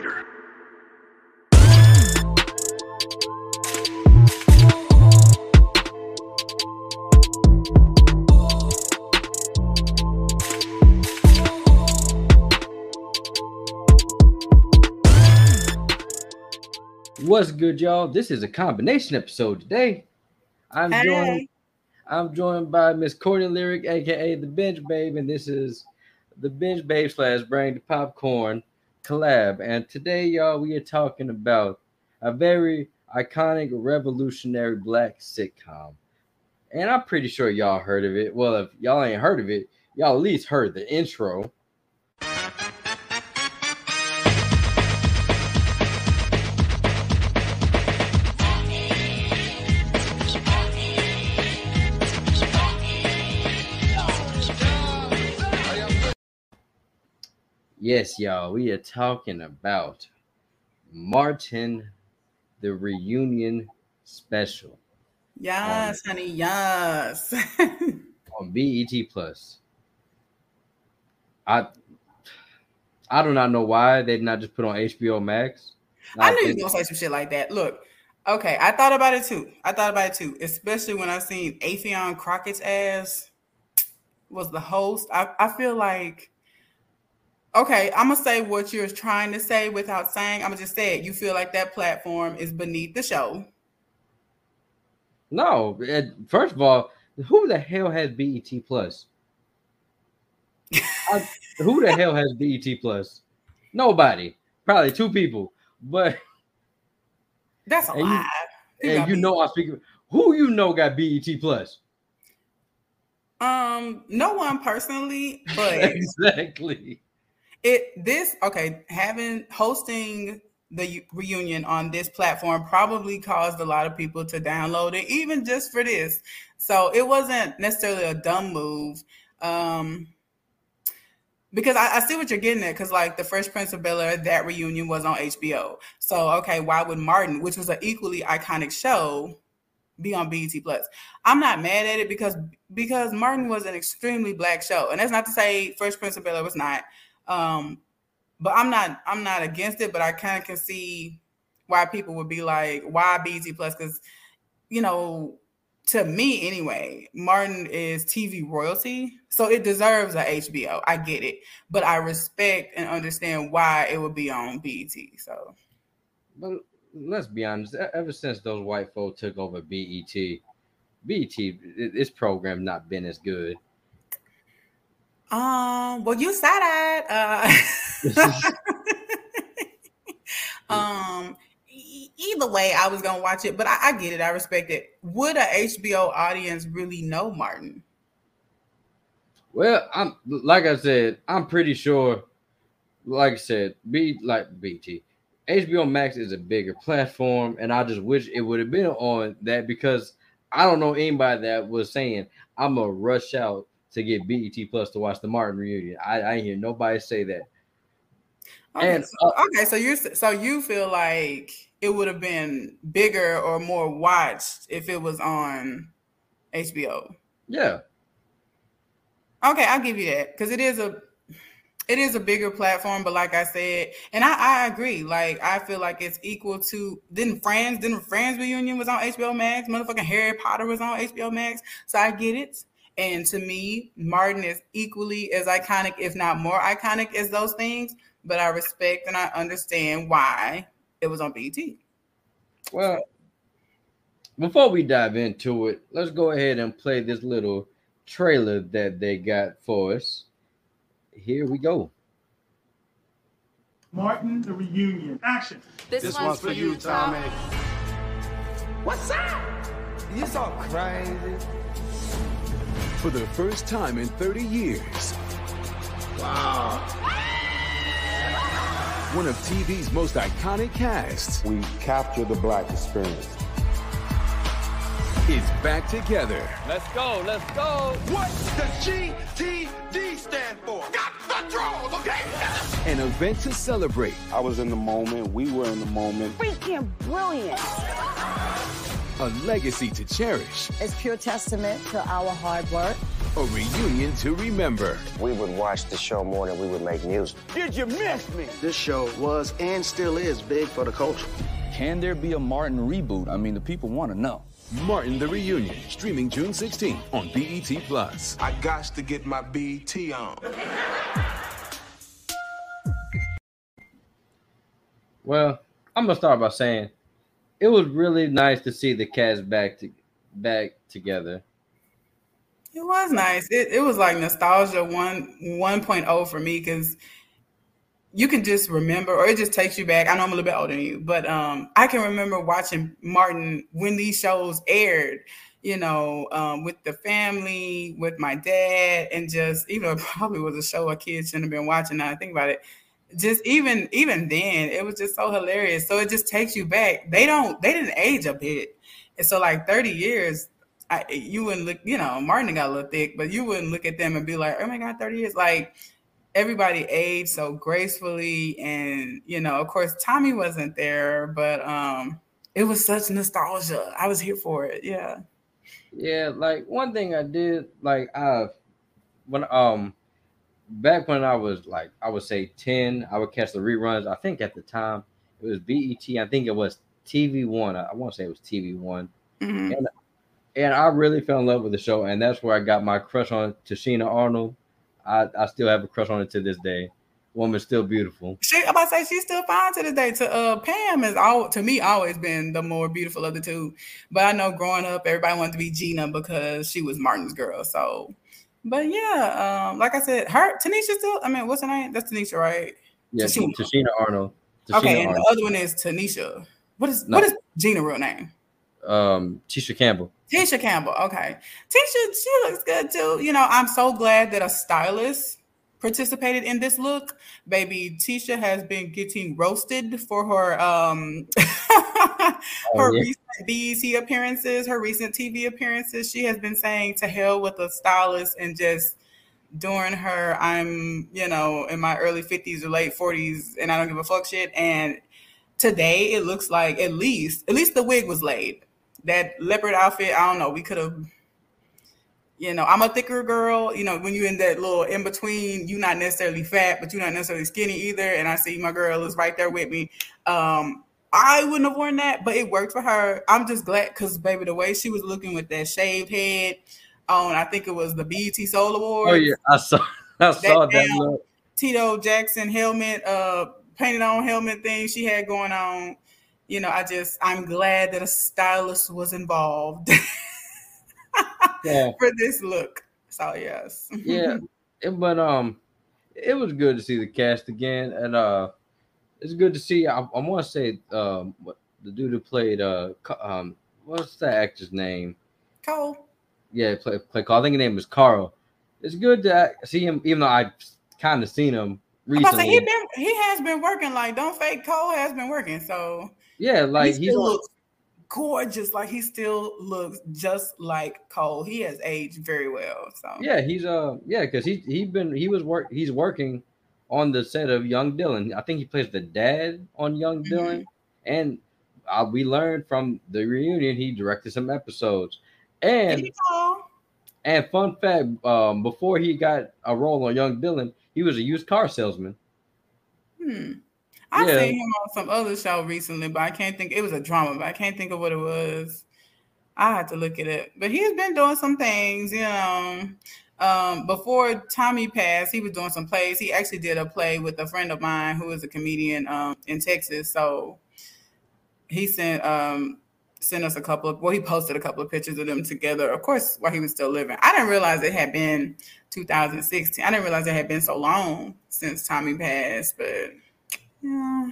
greater. What's good, y'all? This is a combination episode today. I'm joined by Miss Courtney Lyric, aka the Binge Babe, and this is the Binge Babe / Brang Da Popcorn collab. And today, y'all, we are talking about a very iconic, revolutionary black sitcom. And I'm pretty sure y'all heard of it. Well, if y'all ain't heard of it, y'all at least heard the intro. Yes, y'all, we are talking about Martin, the reunion special. Yes, honey, yes. On BET Plus. I do not know why they did not just put on HBO Max. I knew you were going to say some shit like that. Look, okay, I thought about it too, especially when I seen Affion Crockett's ass was the host. I feel like, okay, I'm going to say what you're trying to say without saying. I'm going to just say it. You feel like that platform is beneath the show. No. First of all, who the hell has BET Plus? Who the hell has BET Plus? Nobody. Probably two people. But that's a lie. And you know I speak. Who you know got BET Plus? No one personally, but exactly. Hosting the reunion on this platform probably caused a lot of people to download it, even just for this. So it wasn't necessarily a dumb move, because I see what you're getting at. Because like the Fresh Prince of Bel-Air, that reunion was on HBO. So okay, why would Martin, which was an equally iconic show, be on BET Plus? I'm not mad at it because Martin was an extremely black show, and that's not to say Fresh Prince of Bel-Air was not. But I'm not against it, but I kind of can see why people would be like, why BET Plus? Because, you know, to me anyway, Martin is TV royalty, so it deserves a HBO. I get it, but I respect and understand why it would be on BET. So, but let's be honest. Ever since those white folk took over BET, this program not been as good. Well, you said it. Either way, I was going to watch it, but I get it. I respect it. Would an HBO audience really know Martin? Well, I'm pretty sure, like I said, BT. HBO Max is a bigger platform, and I just wish it would have been on that, because I don't know anybody that was saying, I'm going to rush out to get BET Plus to watch the Martin reunion. I ain't hear nobody say that. So you feel like it would have been bigger or more watched if it was on HBO. Yeah. Okay, I'll give you that, because it is a bigger platform. But like I said, and I agree. Like I feel like it's equal to didn't Friends reunion was on HBO Max. Motherfucking Harry Potter was on HBO Max. So I get it. And to me, Martin is equally as iconic, if not more iconic, as those things. But I respect and I understand why it was on BET. Well, before we dive into it, let's go ahead and play this little trailer that they got for us. Here we go. Martin, the reunion. Action. This one's for you, Tommy. What's up? You so crazy. For the first time in 30 years. Wow. One of TV's most iconic casts. We capture the black experience. It's back together. Let's go, let's go. What does GTD stand for? Got the draws, okay? An event to celebrate. I was in the moment, we were in the moment. Freaking brilliant. A legacy to cherish. It's pure testament to our hard work. A reunion to remember. We would watch the show more than we would make music. Did you miss me? This show was and still is big for the culture. Can there be a Martin reboot? I mean, the people want to know. Martin the Reunion, streaming June 16th on BET Plus. I got to get my BET on. Well, I'm going to start by saying it was really nice to see the cast back together. It was nice. It was like nostalgia 1.0 for me, because you can just remember, or it just takes you back. I know I'm a little bit older than you, but I can remember watching Martin when these shows aired, you know, with the family, with my dad, and just, even though it probably was a show a kid shouldn't have been watching, now I think about it, just even then, it was just so hilarious. So it just takes you back. They didn't age a bit. And so like 30 years, you wouldn't look, you know, Martin got a little thick, but you wouldn't look at them and be like, oh my God, 30 years. Like, everybody aged so gracefully. And, you know, of course, Tommy wasn't there, but it was such nostalgia. I was here for it. Yeah. Yeah. Like, one thing I did, like, back when I was like, I would say 10, I would catch the reruns. I think at the time it was BET. I think it was TV One. I want to say it was TV One. Mm-hmm. And I really fell in love with the show. And that's where I got my crush on Tichina Arnold. I still have a crush on her to this day. Woman's still beautiful. I'm about to say she's still fine to this day. Pam has, to me, always been the more beautiful of the two. But I know growing up, everybody wanted to be Gina because she was Martin's girl. So, but yeah, like I said, her, Tanisha still, I mean, what's her name? That's Tanisha, right? Yeah, Tichina Arnold. Tichina Arnold. And the other one is Tanisha. What is Gina's real name? Tisha Campbell. Tisha Campbell, okay. Tisha, she looks good too. You know, I'm so glad that a stylist participated in this look. Baby, Tisha has been getting roasted for her recent BET appearances, her recent TV appearances. She has been saying to hell with a stylist and just doing her, I'm, you know, in my early 50s or late 40s and I don't give a fuck shit. And today it looks like at least the wig was laid. That leopard outfit, I don't know, we could have, you know, I'm a thicker girl. You know, when you're in that little in-between, you're not necessarily fat, but you're not necessarily skinny either. And I see my girl is right there with me. I wouldn't have worn that, but it worked for her. I'm just glad because, baby, the way she was looking with that shaved head on, I think it was the BET Soul Awards. Oh, yeah, I saw that look. Tito Jackson helmet, painted on helmet thing she had going on. You know, I'm glad that a stylist was involved yeah. for this look. So, yes. yeah. But it was good to see the cast again. And it's good to see, I want to say, the dude who played, what's that actor's name? Carl. Yeah, play Carl. I think his name was Carl. It's good to see him, even though I've kind of seen him recently. He has been working. Like, don't fake Cole has been working. So yeah, like he still looks gorgeous. Like he still looks just like Cole. He has aged very well. So yeah, he's because he's working on the set of Young Dylan. I think he plays the dad on Young Dylan, and we learned from the reunion he directed some episodes. And fun fact, before he got a role on Young Dylan, he was a used car salesman. I've seen him on some other show recently, but I can't think. It was a drama, but I can't think of what it was. I have to look at it. But he's been doing some things, you know. Before Tommy passed, he was doing some plays. He actually did a play with a friend of mine who is a comedian in Texas. So he sent us a couple of, well, he posted a couple of pictures of them together, of course, while he was still living. I didn't realize it had been 2016. I didn't realize it had been so long since Tommy passed, but yeah.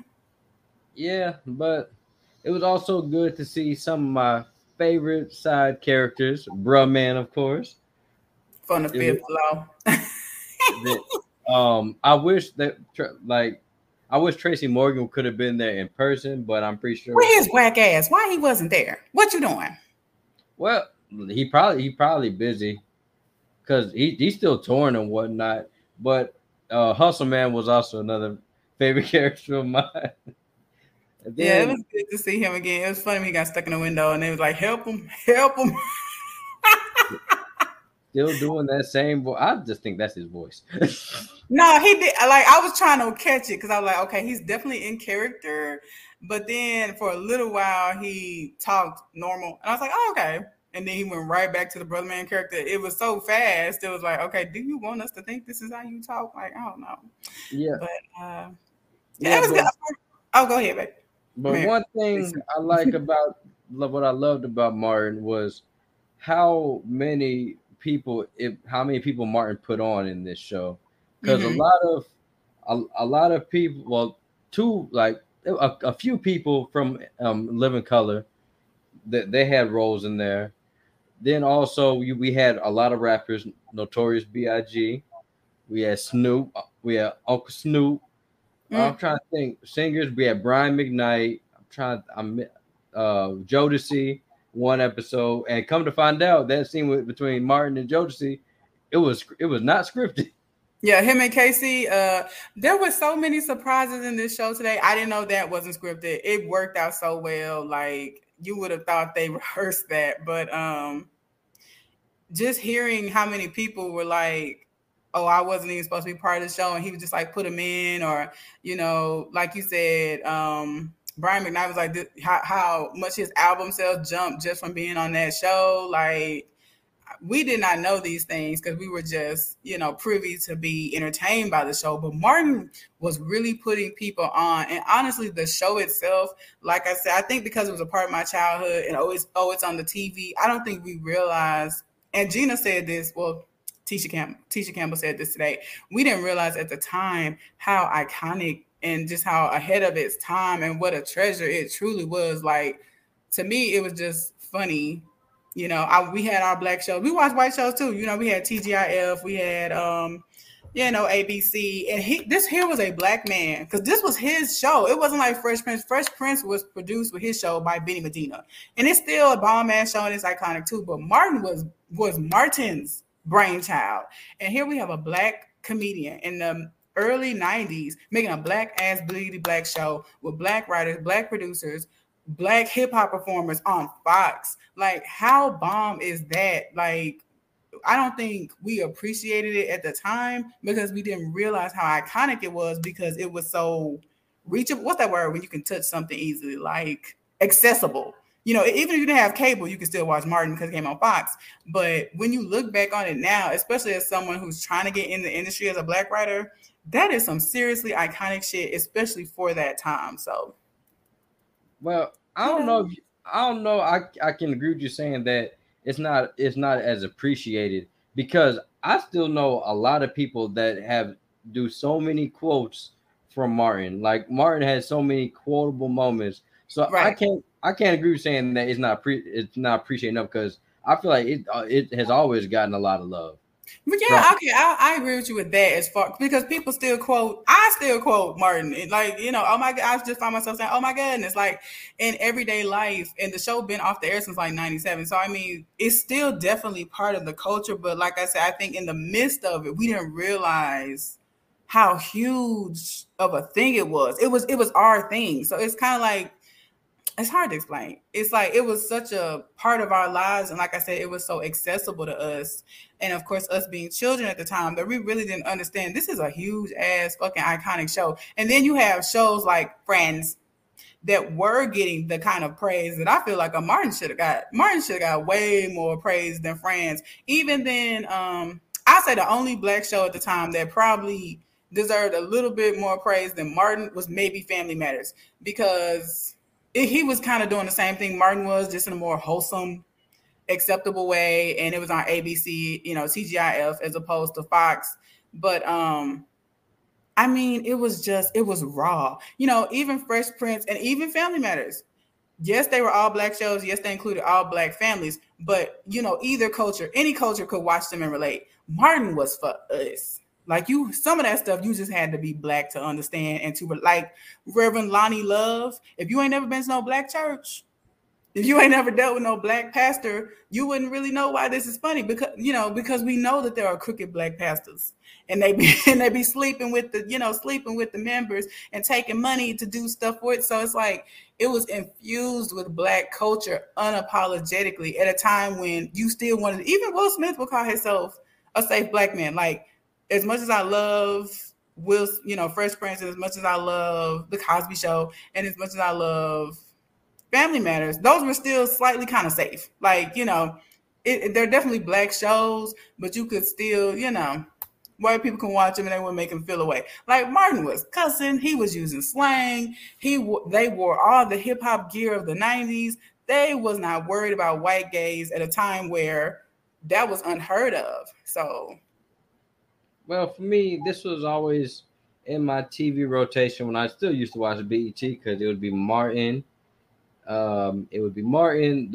Yeah, but it was also good to see some of my favorite side characters, Bruh Man, of course. From the fifth floor. I wish Tracy Morgan could have been there in person, but I'm pretty sure. Where his whack ass? Why he wasn't there? What you doing? Well, he probably busy because he's still touring and whatnot. But Hustle Man was also another favorite character of mine. Then, yeah, it was good to see him again. It was funny when he got stuck in the window and they was like, "Help him, help him." still doing that same voice. I just think that's his voice. No, he did. Like, I was trying to catch it because I was like, okay, he's definitely in character. But then for a little while, he talked normal. And I was like, oh, okay. And then he went right back to the brother man character. It was so fast. It was like, okay, do you want us to think this is how you talk? Like, I don't know. Yeah. But yeah, it was good. Oh, go ahead, babe. But man, one thing I like about what I loved about Martin was how many people Martin put on in this show. Because mm-hmm. a lot of people, well, a few people from Living Color, they had roles in there. Then also we had a lot of rappers, Notorious B.I.G. We had Snoop. We had Uncle Snoop. Mm-hmm. I'm trying to think. Singers, we had Brian McKnight. Jodeci, one episode. And come to find out, that scene between Martin and Jodeci, it was not scripted. Yeah, him and Casey. There were so many surprises in this show today. I didn't know that wasn't scripted. It worked out so well. Like, you would have thought they rehearsed that. But just hearing how many people were like, oh, I wasn't even supposed to be part of the show. And he was just like, put him in. Or, you know, like you said, Brian McKnight was like, how much his album sales jumped just from being on that show. Like, we did not know these things because we were just, you know, privy to be entertained by the show. But Martin was really putting people on. And honestly, the show itself, like I said, I think because it was a part of my childhood and it's on the TV, I don't think we realized. And Gina said this, well, Tisha Campbell said this today. We didn't realize at the time how iconic and just how ahead of its time and what a treasure it truly was. Like, to me, it was just funny. You know, we had our black shows. We watched white shows too. You know, we had TGIF. We had, you know, ABC. And this here was a black man because this was his show. It wasn't like Fresh Prince. Fresh Prince was produced with his show by Benny Medina. And it's still a bomb-ass show and it's iconic too. But Martin was Martin's brainchild. And here we have a black comedian in the early 90s making a black-ass bleedy black show with black writers, black producers, black hip-hop performers on Fox. Like, how bomb is that? Like, I don't think we appreciated it at the time because we didn't realize how iconic it was because it was so reachable. What's that word when you can touch something easily? Like, accessible. You know, even if you didn't have cable, you could still watch Martin because it came on Fox. But when you look back on it now, especially as someone who's trying to get in the industry as a black writer, that is some seriously iconic shit, especially for that time. So, well, I don't know. I can agree with you saying that it's not as appreciated because I still know a lot of people that do so many quotes from Martin. Like, Martin has so many quotable moments. So right. I can't agree with saying that it's not appreciated enough because I feel like it has always gotten a lot of love. But yeah, right. Okay, I agree with you with that as far because people still quote. I still quote Martin, and like, you know, oh my God, I just find myself saying, oh my God, and it's like in everyday life. And the show been off the air since like '97, so I mean, it's still definitely part of the culture. But like I said, I think in the midst of it, we didn't realize how huge of a thing it was. It was our thing, so it's kind of like. It's hard to explain. It's like it was such a part of our lives. And like I said, it was so accessible to us. And of course, us being children at the time that we really didn't understand. This is a huge ass fucking iconic show. And then you have shows like Friends that were getting the kind of praise that I feel like a Martin should have got. Martin should have got way more praise than Friends. Even then, I say the only black show at the time that probably deserved a little bit more praise than Martin was maybe Family Matters because... He was kind of doing the same thing Martin was, just in a more wholesome, acceptable way. And it was on ABC, you know, TGIF as opposed to Fox. But I mean, it was raw. You know, even Fresh Prince and even Family Matters. Yes, they were all black shows. Yes, they included all black families. But, you know, any culture could watch them and relate. Martin was for us. Like, some of that stuff, you just had to be black to understand and to, like, Reverend Lonnie Love. If you ain't never been to no black church, If you ain't never dealt with no black pastor, you wouldn't really know why this is funny, because, you know, because we know that there are crooked black pastors, and they be sleeping with the, you know, sleeping with the members and taking money to do stuff for it. So it's like it was infused with black culture unapologetically at a time when you still wanted, even Will Smith would call himself a safe black man. Like, as much as I love Will, you know, Fresh Prince, and as much as I love The Cosby Show, and as much as I love Family Matters, those were still slightly kind of safe. Like, you know, they're definitely black shows, but you could still, you know, white people can watch them and they wouldn't make them feel away. Like, Martin was cussing, he was using slang, they wore all the hip hop gear of the 90s. They was not worried about white gays at a time where that was unheard of. So, well, for me, this was always in my TV rotation when I still used to watch BET, because it would be Martin. The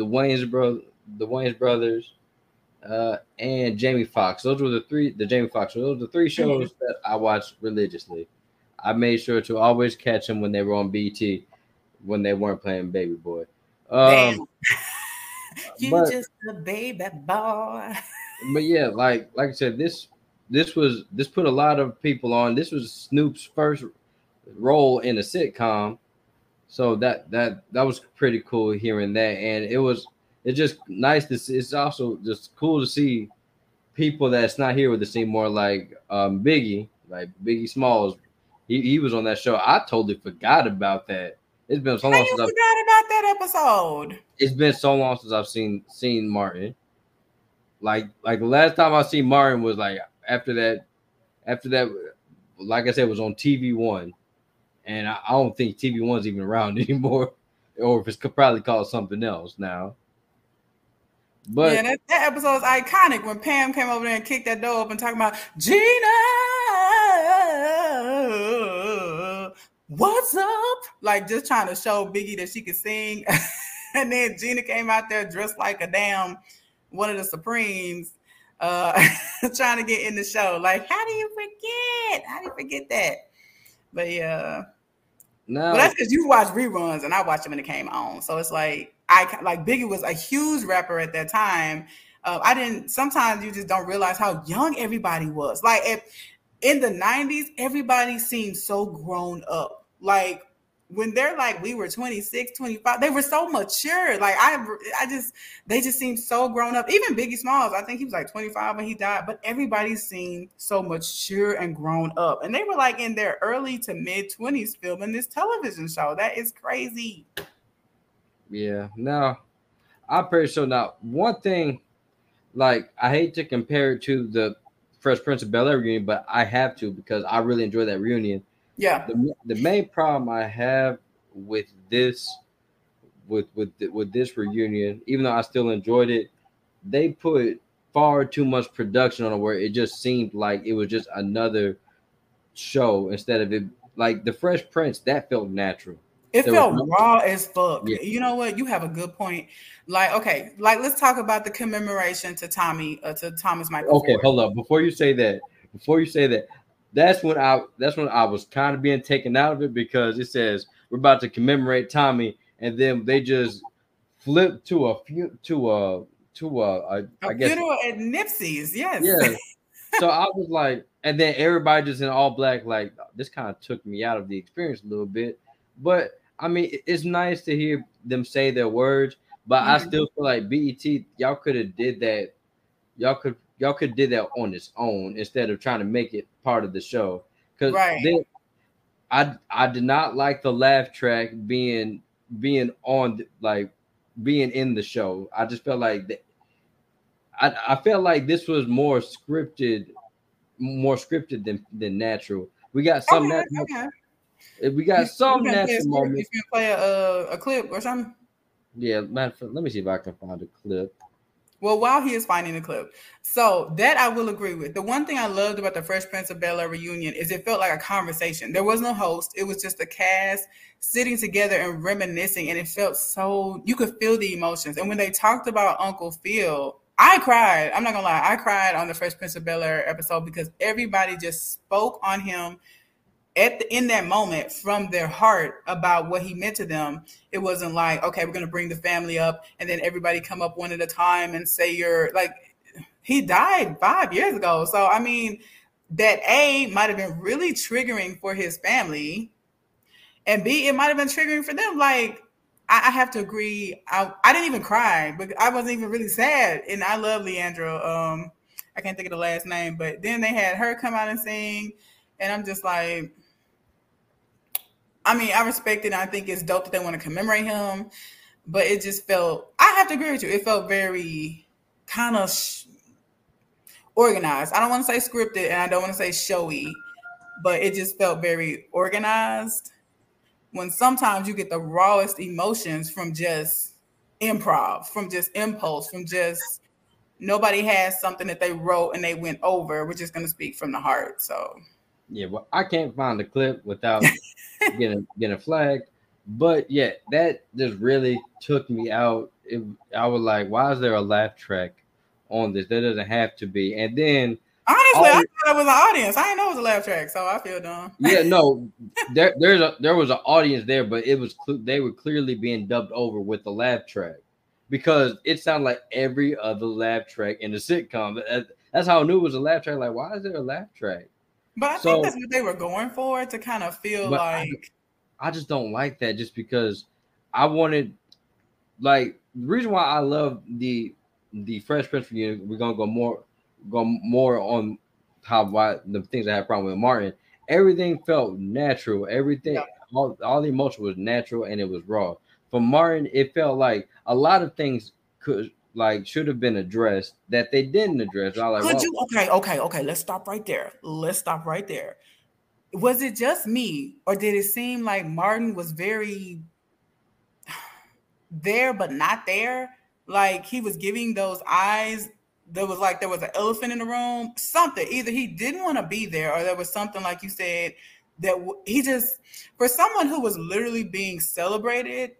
Wayans brothers, and Jamie Foxx. Those were the three shows that I watched religiously. I made sure to always catch them when they were on BT, when they weren't playing Baby Boy. You just a baby boy. But yeah, like I said, this put a lot of people on. This was Snoop's first role in a sitcom. So that was pretty cool hearing that, and it's just nice to see. It's also just cool to see people that's not here with the scene more, like Biggie Smalls. He was on that show. I totally forgot about that. It's been so long since I forgot about that episode. It's been so long since I've seen Martin. Like the last time I seen Martin was like after that, like I said, was on TV One. And I don't think TV One's even around anymore, or if it's probably called something else now. But yeah, that episode is iconic when Pam came over there and kicked that door open, talking about Gina, what's up? Like, just trying to show Biggie that she could sing. And then Gina came out there dressed like a damn one of the Supremes, trying to get in the show. Like, how do you forget that? But yeah. No. But that's because you watch reruns, and I watched them when it came on. So it's like Biggie was a huge rapper at that time. Sometimes you just don't realize how young everybody was. Like, in the 90s, everybody seemed so grown up. Like, when they're like, we were 26, 25, they were so mature. Like, they just seemed so grown up. Even Biggie Smalls, I think he was like 25 when he died, but everybody seemed so mature and grown up. And they were like in their early to mid 20s filming this television show. That is crazy. Yeah. Now, I'm pretty sure now, one thing, like, I hate to compare it to the Fresh Prince of Bel-Air reunion, but I have to, because I really enjoy that reunion. Yeah. The main problem I have with this reunion, even though I still enjoyed it, they put far too much production on it, where it just seemed like it was just another show instead of it. Like the Fresh Prince, that felt natural. It felt raw as fuck. Yeah. You know what? You have a good point. Like, okay, like let's talk about the commemoration to Thomas Michael. Okay, Ford. Hold up. Before you say that. That's when I was kind of being taken out of it, because it says we're about to commemorate Tommy, and then they just flip to a funeral at Nipsey's. Yes. Yeah. So I was like, and then everybody just in all black. Like, this kind of took me out of the experience a little bit. But I mean, it's nice to hear them say their words. But mm-hmm. I still feel like BET, y'all could have did that. Y'all could have did that on its own instead of trying to make it part of the show. Because right. I did not like the laugh track being on, like, being in the show. I just felt like that. I felt like this was more scripted than natural. We got some natural. Okay. We got some natural moments. If you play a clip or something. Yeah, matter of fact, let me see if I can find a clip. Well, while he is finding the clip. So that I will agree with. The one thing I loved about the Fresh Prince of Bel-Air reunion is it felt like a conversation. There was no host. It was just the cast sitting together and reminiscing. And it felt so, you could feel the emotions. And when they talked about Uncle Phil, I cried. I'm not going to lie. I cried on the Fresh Prince of Bel-Air episode because everybody just spoke on him in that moment from their heart about what he meant to them. It wasn't like, okay, we're going to bring the family up and then everybody come up one at a time and say you're like, he died 5 years ago. So, I mean, that A, might've been really triggering for his family, and B, it might've been triggering for them. Like, I have to agree. I didn't even cry, but I wasn't even really sad. And I love Leandra. I can't think of the last name, but then they had her come out and sing. And I'm just like, I mean, I respect it. I think it's dope that they want to commemorate him, but it just felt, I have to agree with you, it felt very kind of organized. I don't want to say scripted and I don't want to say showy, but it just felt very organized, when sometimes you get the rawest emotions from just improv, from just impulse, from just nobody has something that they wrote and they went over. We're just going to speak from the heart. So yeah, well, I can't find the clip without getting flagged. But yeah, that just really took me out. I was like, why is there a laugh track on this? That doesn't have to be. And then honestly, I thought it was an audience. I didn't know it was a laugh track, so I feel dumb. Yeah, no, there was an audience there, but it was they were clearly being dubbed over with the laugh track, because it sounded like every other laugh track in the sitcom. That's how I knew it was a laugh track. Like, why is there a laugh track? But I think that's what they were going for, to kind of feel like. I just don't like that, just because I wanted, like, the reason why I love the Fresh Prince reunion. We're gonna go more on why the things I had problem with Martin. Everything felt natural. Everything, all the emotion was natural and it was raw. For Martin, it felt like a lot of things should have been addressed that they didn't address. I like, okay. Let's stop right there. Was it just me, or did it seem like Martin was very there but not there? Like, he was giving those eyes. There was an elephant in the room. Something. Either he didn't want to be there, or there was something, like you said, that he just, for someone who was literally being celebrated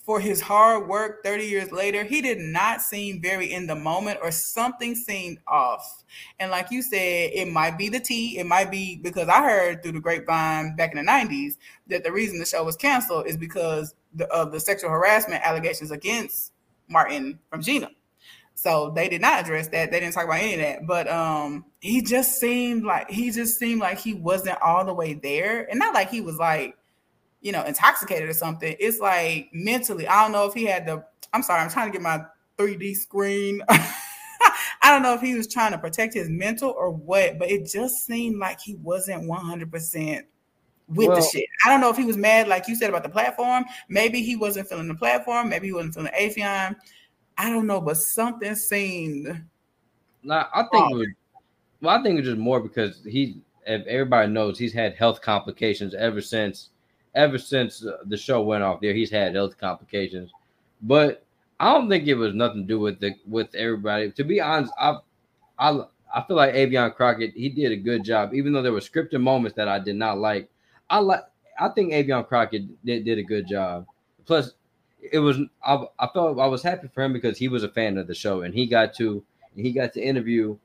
for his hard work 30 years later, he did not seem very in the moment, or something seemed off. And like you said, it might be the tea. It might be, because I heard through the grapevine back in the 90s that the reason the show was canceled is because of the sexual harassment allegations against Martin from Gina. So they did not address that. They didn't talk about any of that. But he just seemed like he wasn't all the way there. And not like he was like, you know, intoxicated or something. It's like mentally, I don't know if he had the, I'm sorry, I'm trying to get my 3D screen. I don't know if he was trying to protect his mental or what, but it just seemed like he wasn't 100% with the shit. I don't know if he was mad, like you said, about the platform. Maybe he wasn't feeling the platform. Maybe he wasn't feeling Affion. I don't know, but something seemed. I think it was just more because if everybody knows, he's had health complications ever since the show went off there. He's had health complications, but I don't think it was nothing to do with everybody. To be honest, I feel like Affion Crockett, he did a good job, even though there were scripted moments that I did not like. I think Affion Crockett did a good job. Plus, it was I felt I was happy for him because he was a fan of the show and he got to interview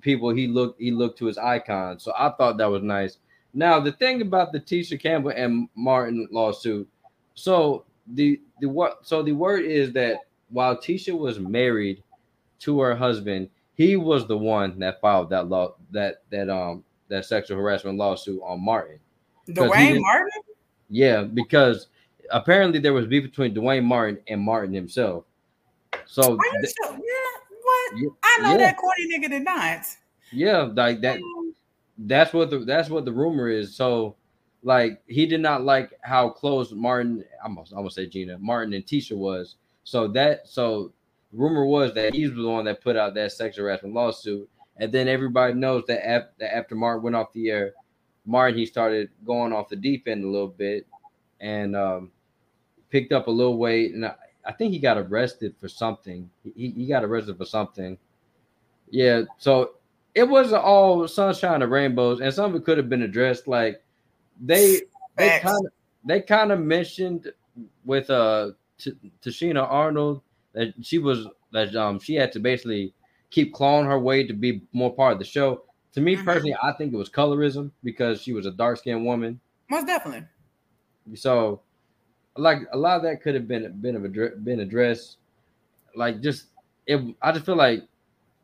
people. He looked to his icons, so I thought that was nice. Now, the thing about the Tisha Campbell and Martin lawsuit, so the word is that while Tisha was married to her husband, he was the one that filed that law, that sexual harassment lawsuit on Martin. Dwayne Martin? Yeah, because apparently there was beef between Dwayne Martin and Martin himself. So are you sure? Yeah, what? Yeah, I know that corny nigga did not. Yeah, like that. That's what the rumor is. So, like, he did not like how close Martin, I'm gonna say Gina, Martin and Tisha was. So rumor was that he was the one that put out that sexual harassment lawsuit. And then everybody knows that after Martin went off the air, Martin, he started going off the deep end a little bit and picked up a little weight. And I think he got arrested for something. He got arrested for something. Yeah. So it wasn't all sunshine and rainbows, and some of it could have been addressed. Like they kind of mentioned with Tichina Arnold that she had to basically keep clawing her way to be more part of the show. To me personally, I think it was colorism because she was a dark-skinned woman. Most definitely. So, like, a lot of that could have been addressed. Like, just I just feel like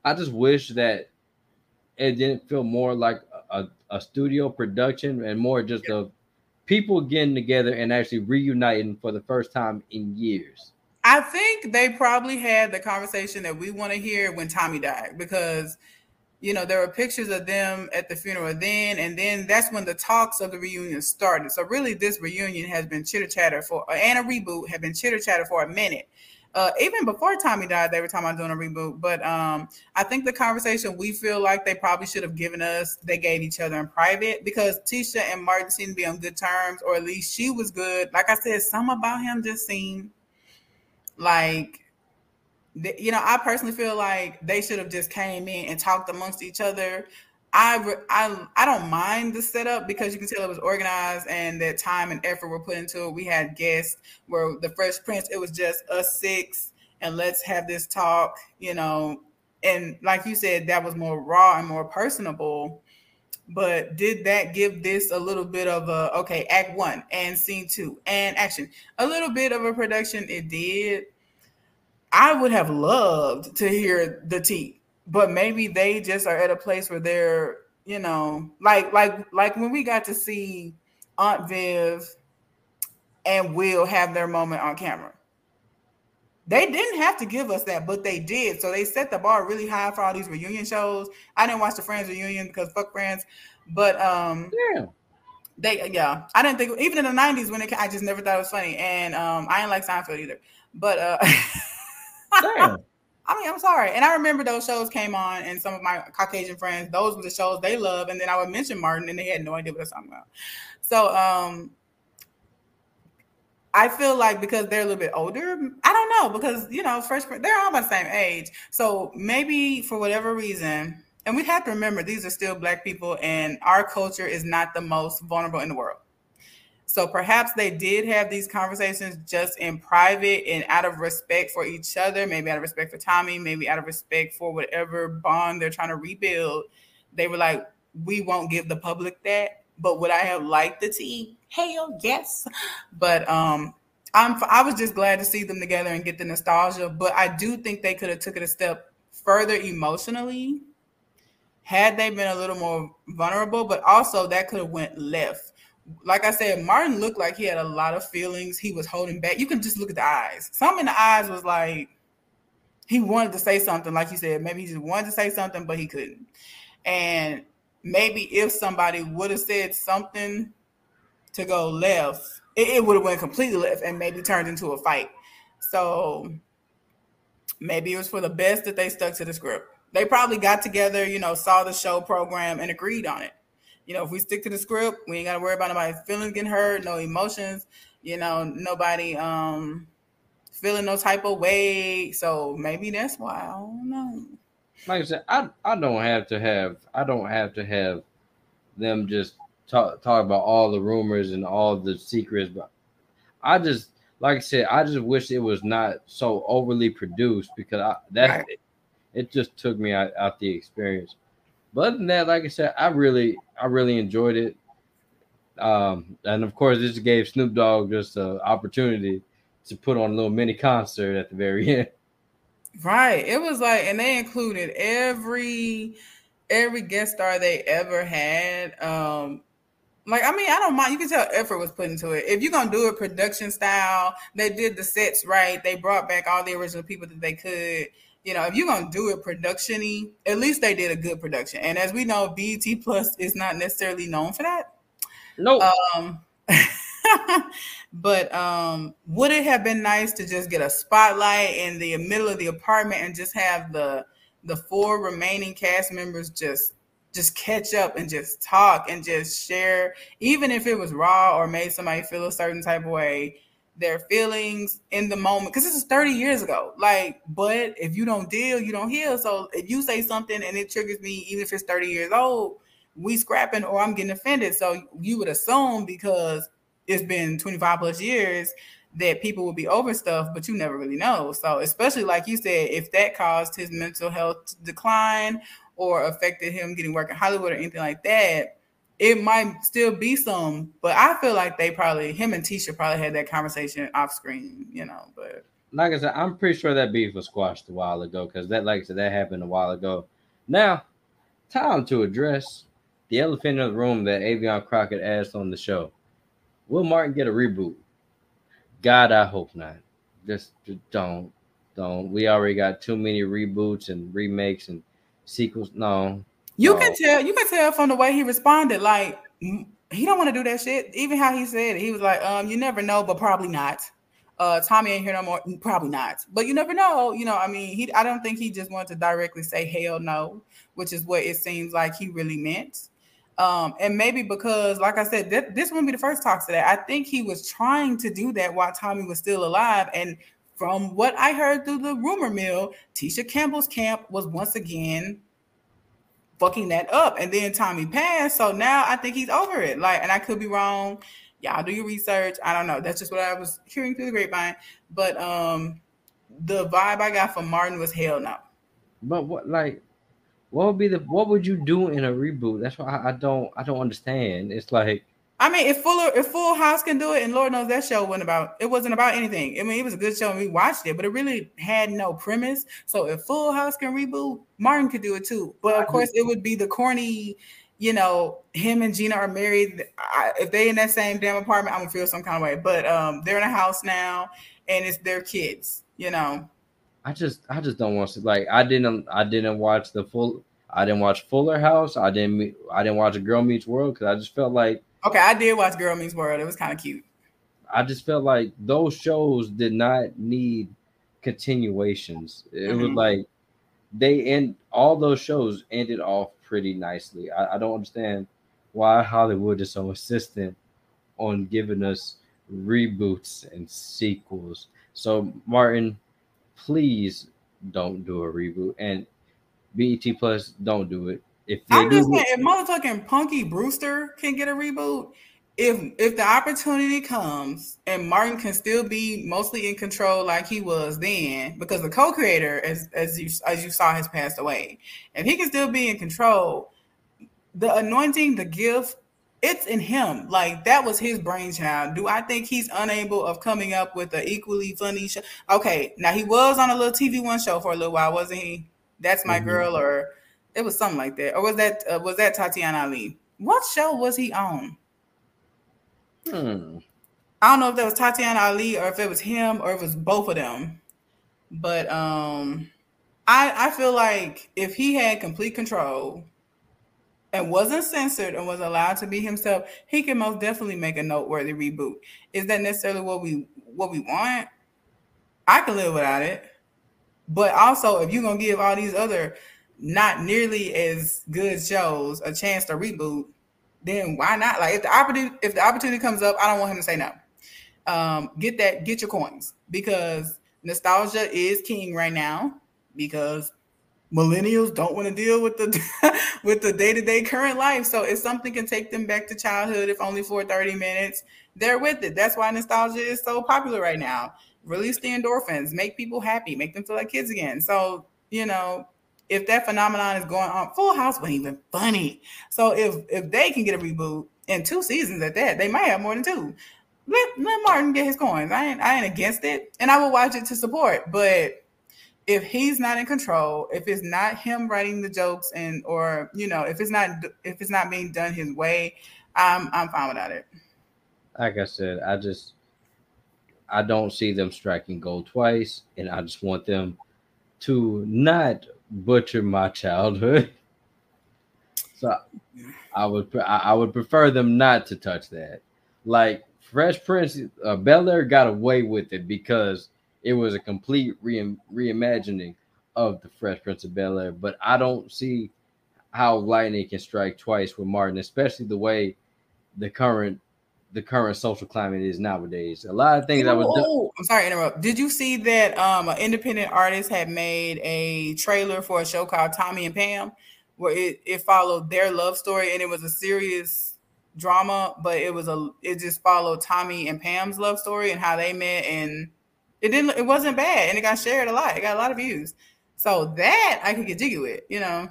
I just wish that it didn't feel more like a studio production and more just of people getting together and actually reuniting for the first time in years. I think they probably had the conversation that we want to hear when Tommy died, because you know there were pictures of them at the funeral then, and then that's when the talks of the reunion started. So really, this reunion has been chitter chatter and a reboot have been chitter chatter for a minute. Even before Tommy died, they were talking about doing a reboot. But I think the conversation we feel like they probably should have given us, they gave each other in private, because Tisha and Martin seemed to be on good terms, or at least she was good. Like I said, some about him just seemed like, you know, I personally feel like they should have just came in and talked amongst each other. I don't mind the setup because you can tell it was organized and that time and effort were put into it. We had guests where the Fresh Prince, it was just us six and let's have this talk, you know. And like you said, that was more raw and more personable. But did that give this a little bit of a, okay, act one and scene two and action? A little bit of a production it did. I would have loved to hear the tea. But maybe they just are at a place where they're, you know, like when we got to see Aunt Viv and Will have their moment on camera. They didn't have to give us that, but they did. So they set the bar really high for all these reunion shows. I didn't watch the Friends reunion because fuck Friends. But I didn't think, even in the 90s when it came, I just never thought it was funny. And I didn't like Seinfeld either. But damn. I mean, I'm sorry. And I remember those shows came on and some of my Caucasian friends, those were the shows they love. And then I would mention Martin and they had no idea what I was talking about. So I feel like because they're a little bit older, I don't know, because, you know, Fresh Prince, they're all about the same age. So maybe for whatever reason, and we have to remember these are still Black people and our culture is not the most vulnerable in the world. So perhaps they did have these conversations just in private and out of respect for each other, maybe out of respect for Tommy, maybe out of respect for whatever bond they're trying to rebuild. They were like, we won't give the public that, but would I have liked the tea? Hell yes. But I was just glad to see them together and get the nostalgia. But I do think they could have took it a step further emotionally had they been a little more vulnerable, but also that could have went left. Like I said, Martin looked like he had a lot of feelings. He was holding back. You can just look at the eyes. Some in the eyes was like, he wanted to say something. Like you said, maybe he just wanted to say something, but he couldn't. And maybe if somebody would have said something to go left, it would have went completely left and maybe turned into a fight. So maybe it was for the best that they stuck to the script. They probably got together, you know, saw the show program and agreed on it. You know, if we stick to the script, we ain't got to worry about nobody's feelings getting hurt, no emotions, you know, nobody feeling no type of way. So maybe that's why, I don't know. Like I said, I don't have to have them just talk about all the rumors and all the secrets. But I just, like I said, I just wish it was not so overly produced because it just took me out the experience. But other than that, like I said, I really enjoyed it. And of course, this gave Snoop Dogg just an opportunity to put on a little mini concert at the very end. Right. It was like, and they included every guest star they ever had. I don't mind. You can tell effort was put into it. If you're going to do it production style, they did the sets right. They brought back all the original people that they could. You know, if you're going to do it production-y, at least they did a good production. And as we know, BET Plus is not necessarily known for that. Nope. But would it have been nice to just get a spotlight in the middle of the apartment and just have the four remaining cast members just catch up and just talk and just share, even if it was raw or made somebody feel a certain type of way, their feelings in the moment, because this is 30 years ago. Like, but if you don't deal, you don't heal. So if you say something and it triggers me, even if it's 30 years old, we scrapping or I'm getting offended. So you would assume because it's been 25 plus years that people will be over stuff, but you never really know. So especially like you said, if that caused his mental health decline or affected him getting work in Hollywood or anything like that, it might still be some, but I feel like they probably, him and Tisha probably had that conversation off screen, you know. But like I said, I'm pretty sure that beef was squashed a while ago, because that, like I said, that happened a while ago. Now, time to address the elephant in the room that Affion Crockett asked on the show. Will Martin get a reboot? God, I hope not. Just don't. We already got too many reboots and remakes and sequels. No. You can tell from the way he responded, like he don't want to do that shit. Even how he said it, he was like, you never know, but probably not. Tommy ain't here no more, probably not. But you never know, you know. I mean, I don't think he just wanted to directly say hell no, which is what it seems like he really meant. And maybe because, like I said, this wouldn't be the first talks of that. I think he was trying to do that while Tommy was still alive. And from what I heard through the rumor mill, Tisha Campbell's camp was once again fucking that up, and then Tommy passed, so now I think he's over it. Like, and I could be wrong. Y'all do your research. I don't know. That's just what I was hearing through the grapevine. But the vibe I got from Martin was hell no. But what would you do in a reboot? That's why I don't understand. It's like, I mean, if Full House can do it, and Lord knows that show wasn't about anything. I mean, it was a good show and we watched it, but it really had no premise. So if Full House can reboot, Martin could do it too. But of course, it would be the corny, you know, him and Gina are married. If they in that same damn apartment, I'm gonna feel some kind of way. But they're in a house now, and it's their kids. You know, I just don't want to. Like, I didn't watch I didn't watch Fuller House. I didn't watch Girl Meets World because I just felt like. Okay, I did watch Girl Meets World. It was kind of cute. I just felt like those shows did not need continuations. It was like all those shows ended off pretty nicely. I don't understand why Hollywood is so insistent on giving us reboots and sequels. So Martin, please don't do a reboot, and BET Plus, don't do it. I'm just saying, if motherfucking Punky Brewster can get a reboot, if the opportunity comes and Martin can still be mostly in control like he was then, because the co-creator, as you saw, has passed away, if he can still be in control, the anointing, the gift, it's in him. Like, that was his brainchild. Do I think he's unable of coming up with an equally funny show? Okay, now he was on a little TV One show for a little while, wasn't he? That's My Girl, or... It was something like that. Or was that Tatiana Ali? What show was he on? I don't know if that was Tatiana Ali or if it was him or if it was both of them. But I feel like if he had complete control and wasn't censored and was allowed to be himself, he can most definitely make a noteworthy reboot. Is that necessarily what we want? I can live without it. But also, if you're going to give all these other not nearly as good shows a chance to reboot, then why not? Like, if the opportunity comes up, I don't want him to say no. Get your coins, because nostalgia is king right now, because millennials don't want to deal with the with the day-to-day current life. So if something can take them back to childhood, if only for 30 minutes, they're with it. That's why nostalgia is so popular right now. Release the endorphins, make people happy, make them feel like kids again. So, you know, if that phenomenon is going on, Full House wasn't even funny. So if they can get a reboot in 2 seasons at that, they might have more than 2. Let Martin get his coins. I ain't against it, and I will watch it to support. But if he's not in control, if it's not him writing the jokes, and or, you know, if it's not being done his way, I'm fine without it. Like I said, I don't see them striking gold twice, and I just want them to not butcher my childhood. So I would prefer them not to touch that. Like, Fresh Prince of Bel-Air got away with it because it was a complete reimagining of the Fresh Prince of Bel-Air, but I don't see how lightning can strike twice with Martin, especially the way the current social climate is nowadays. A lot of things that was done. I'm sorry to interrupt. Did you see that an independent artist had made a trailer for a show called Tommy and Pam, where it followed their love story, and it was a serious drama, but it just followed Tommy and Pam's love story and how they met, and it wasn't bad, and it got shared a lot. It got a lot of views. So that I could get jiggy with, you know.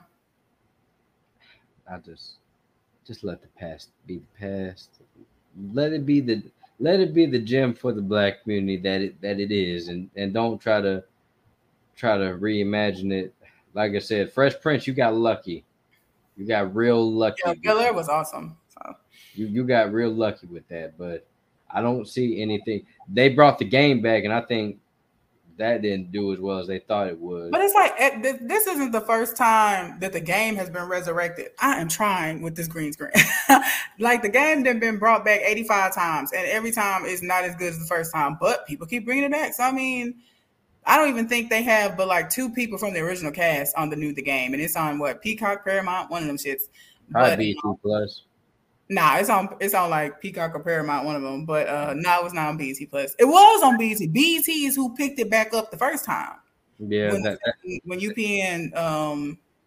I just let the past be the past. Let it be the gem for the black community that it is, and don't try to reimagine it. Like I said, Fresh Prince, you got lucky. You got real lucky. Yeah, Bel-Air was awesome. So. You got real lucky with that, but I don't see anything. They brought the game back, and I think that didn't do as well as they thought it would. But it's like, this isn't the first time that the game has been resurrected. I am trying with this green screen. Like, the game has been brought back 85 times, and every time it's not as good as the first time, but people keep bringing it back. So, I mean, I don't even think they have but like two people from the original cast on the new The Game, and it's on what, Peacock, Paramount, one of them shits. Probably BET Plus. Nah, it's on like Peacock or Paramount, one of them. But it was not on BET Plus. It was on BET. BET is who picked it back up the first time. Yeah. When UPN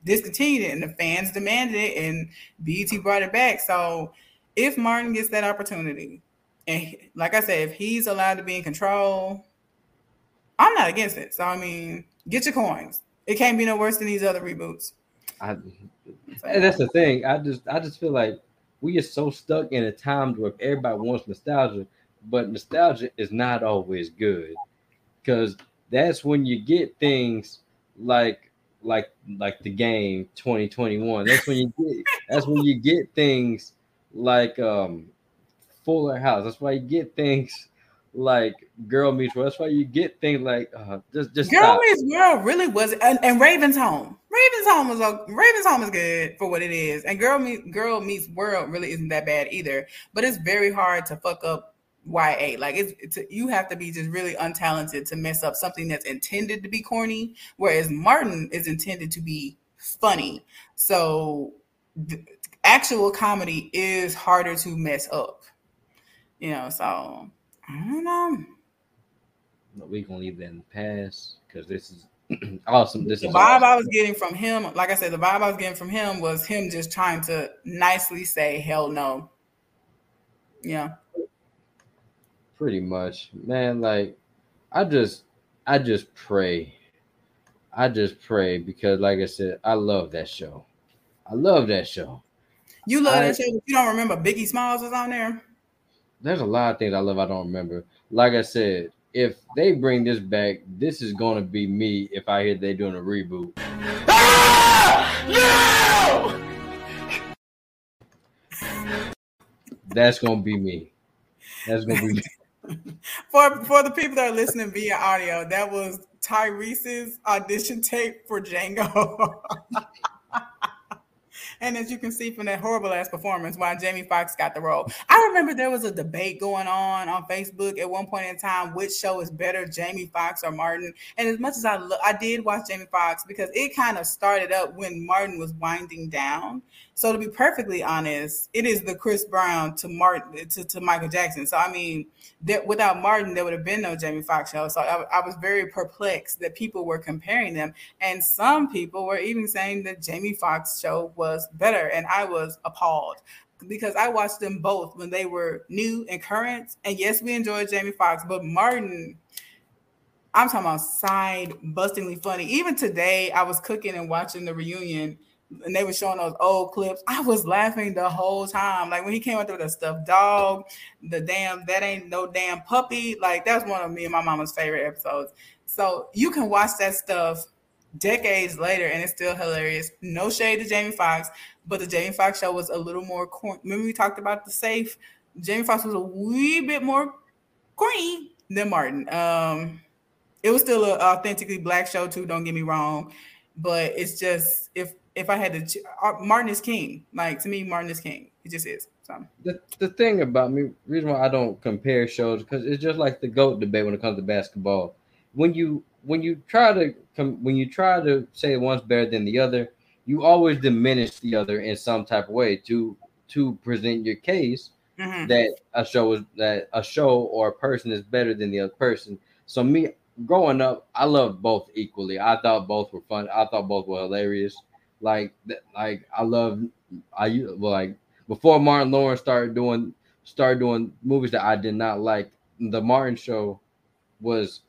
discontinued it, and the fans demanded it, and BET brought it back. So if Martin gets that opportunity, and like I said, if he's allowed to be in control, I'm not against it. So I mean, get your coins. It can't be no worse than these other reboots. That's the thing. I just feel like we are so stuck in a time where everybody wants nostalgia, but nostalgia is not always good, because that's when you get things like The Game 2021. That's when you get things like Fuller House. That's why you get things like Girl Meets World. That's why you get things like just Girl Meets World really was, and Raven's Home. Raven's Home is good for what it is, and Girl Meets World really isn't that bad either. But it's very hard to fuck up YA. Like you have to be just really untalented to mess up something that's intended to be corny. Whereas Martin is intended to be funny, so the actual comedy is harder to mess up. You know, so I don't know. But we gonna leave that in the past, because this is awesome. This is the vibe awesome. I was getting from him. Like I said, the vibe I was getting from him was him just trying to nicely say hell no. Yeah. Pretty much, man. Like, I just pray because, like I said, I love that show. You love that show, but you don't remember Biggie Smalls was on there. There's a lot of things I love I don't remember. Like I said, if they bring this back, this is going to be me if I hear they're doing a reboot. Ah! No! That's going to be me. For the people that are listening via audio, that was Tyrese's audition tape for Django. And as you can see from that horrible-ass performance, why Jamie Foxx got the role. I remember there was a debate going on Facebook at one point in time, which show is better, Jamie Foxx or Martin. And as much as I did watch Jamie Foxx, because it kind of started up when Martin was winding down. So to be perfectly honest, it is the Chris Brown to Martin to Michael Jackson. So, I mean, that without Martin, there would have been no Jamie Foxx show. So I was very perplexed that people were comparing them. And some people were even saying that Jamie Foxx show was better. And I was appalled, because I watched them both when they were new and current. And yes, we enjoyed Jamie Foxx, but Martin, I'm talking about side-bustingly funny. Even today, I was cooking and watching the reunion, and they were showing those old clips. I was laughing the whole time. Like when he came out there with a stuffed dog, the damn, that ain't no damn puppy. Like that's one of me and my mama's favorite episodes. So you can watch that stuff decades later and it's still hilarious. No shade to Jamie Foxx, but the Jamie Foxx show was a little more corny. Remember we talked about the safe? Jamie Foxx was a wee bit more corny than Martin. It was still an authentically black show too, don't get me wrong. But it's just, if I had to, Martin is king. Like, to me, Martin is king. It just is. So. The thing about me, reason why I don't compare shows, because it's just like the GOAT debate when it comes to basketball. When you try to say one's better than the other, you always diminish the other in some type of way to present your case that a show or a person is better than the other person. So me growing up, I loved both equally. I thought both were fun. I thought both were hilarious. Like before Martin Lawrence started doing movies that I did not like. The Martin show was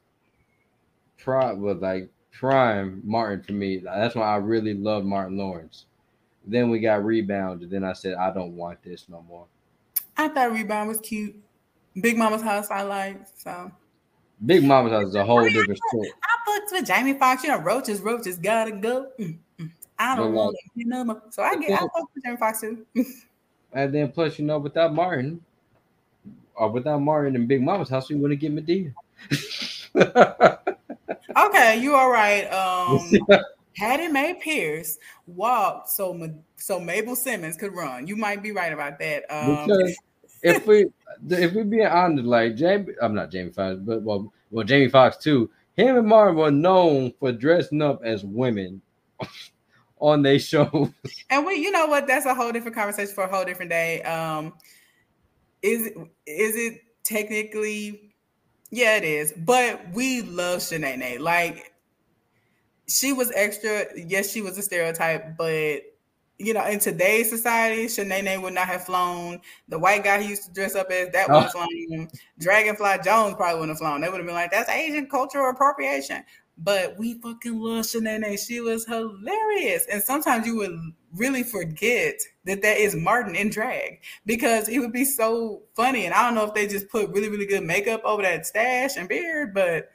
prime Martin for me. That's why I really loved Martin Lawrence. Then we got Rebound. And then I said, I don't want this no more. I thought Rebound was cute. Big Mama's House I liked, so. Big Mama's House is a whole different story. I booked with Jamie Foxx. You know, roaches gotta go. I don't want it. You know, so I booked with Jamie Foxx too. And then plus, you know, without Martin and Big Mama's House, we wouldn't get Medea. Okay, you all right. Hattie Mae Pierce walked so Mabel Simmons could run. You might be right about that. Because if we being honest, like Jamie Foxx too. Him and Martin were known for dressing up as women on their shows. And you know what? That's a whole different conversation for a whole different day. Is it technically? Yeah, it is. But we love Shenaynay. Like, she was extra. Yes, she was a stereotype. But, you know, in today's society, Shenaynay would not have flown. The white guy he used to dress up as, that would have flown. Dragonfly Jones probably wouldn't have flown. They would have been like, that's Asian cultural appropriation. But we fucking love Shenaynay. She was hilarious. And sometimes you would really forget that is Martin in drag, because it would be so funny. And I don't know if they just put really, really good makeup over that stash and beard, but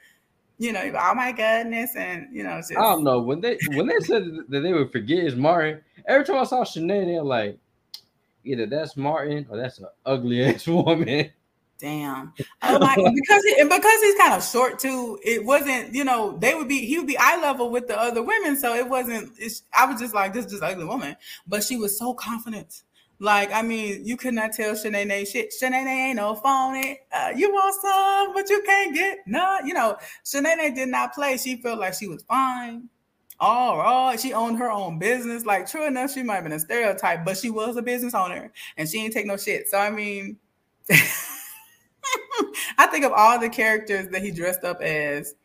you know, oh my goodness. And you know, it's just... I don't know. When they said that they would forget it's Martin, every time I saw Shenaynay, like, either that's Martin or that's an ugly ass woman. Damn. Because he's kind of short too, it wasn't, you know, he would be eye level with the other women, so it wasn't, I was just like, this is just an ugly woman, but she was so confident. Like, I mean, you could not tell Shenaynay shit. Shenaynay ain't no phony. You want some, but you can't get none. You know, Shenaynay did not play. She felt like she was fine. All right. She owned her own business. Like, true enough, she might have been a stereotype, but she was a business owner, and she ain't take no shit. So, I mean... I think of all the characters that he dressed up as,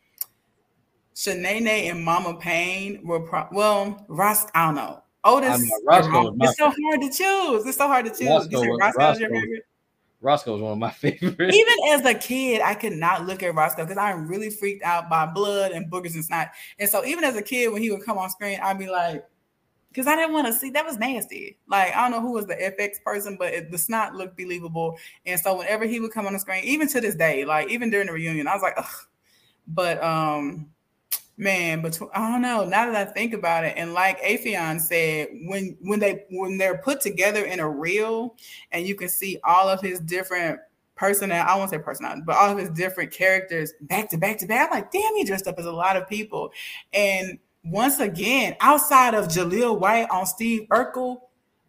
Shenaynay and Mama Payne were Roscoe. I don't know. Otis. Roscoe. It's so hard to choose. Roscoe's your favorite. Roscoe's one of my favorites. Even as a kid, I could not look at Roscoe because I'm really freaked out by blood and boogers and snot. And so even as a kid, when he would come on screen, I'd be like, because I didn't want to see, that was nasty. Like, I don't know who was the FX person, but the snot looked believable. And so whenever he would come on the screen, even to this day, like even during the reunion, I was like, ugh. But I don't know. Now that I think about it, and like Affion said, when they're put together in a reel, and you can see all of his different all of his different characters back to back to back. I'm like, damn, he dressed up as a lot of people, and. Once again, outside of Jaleel White on Steve Urkel,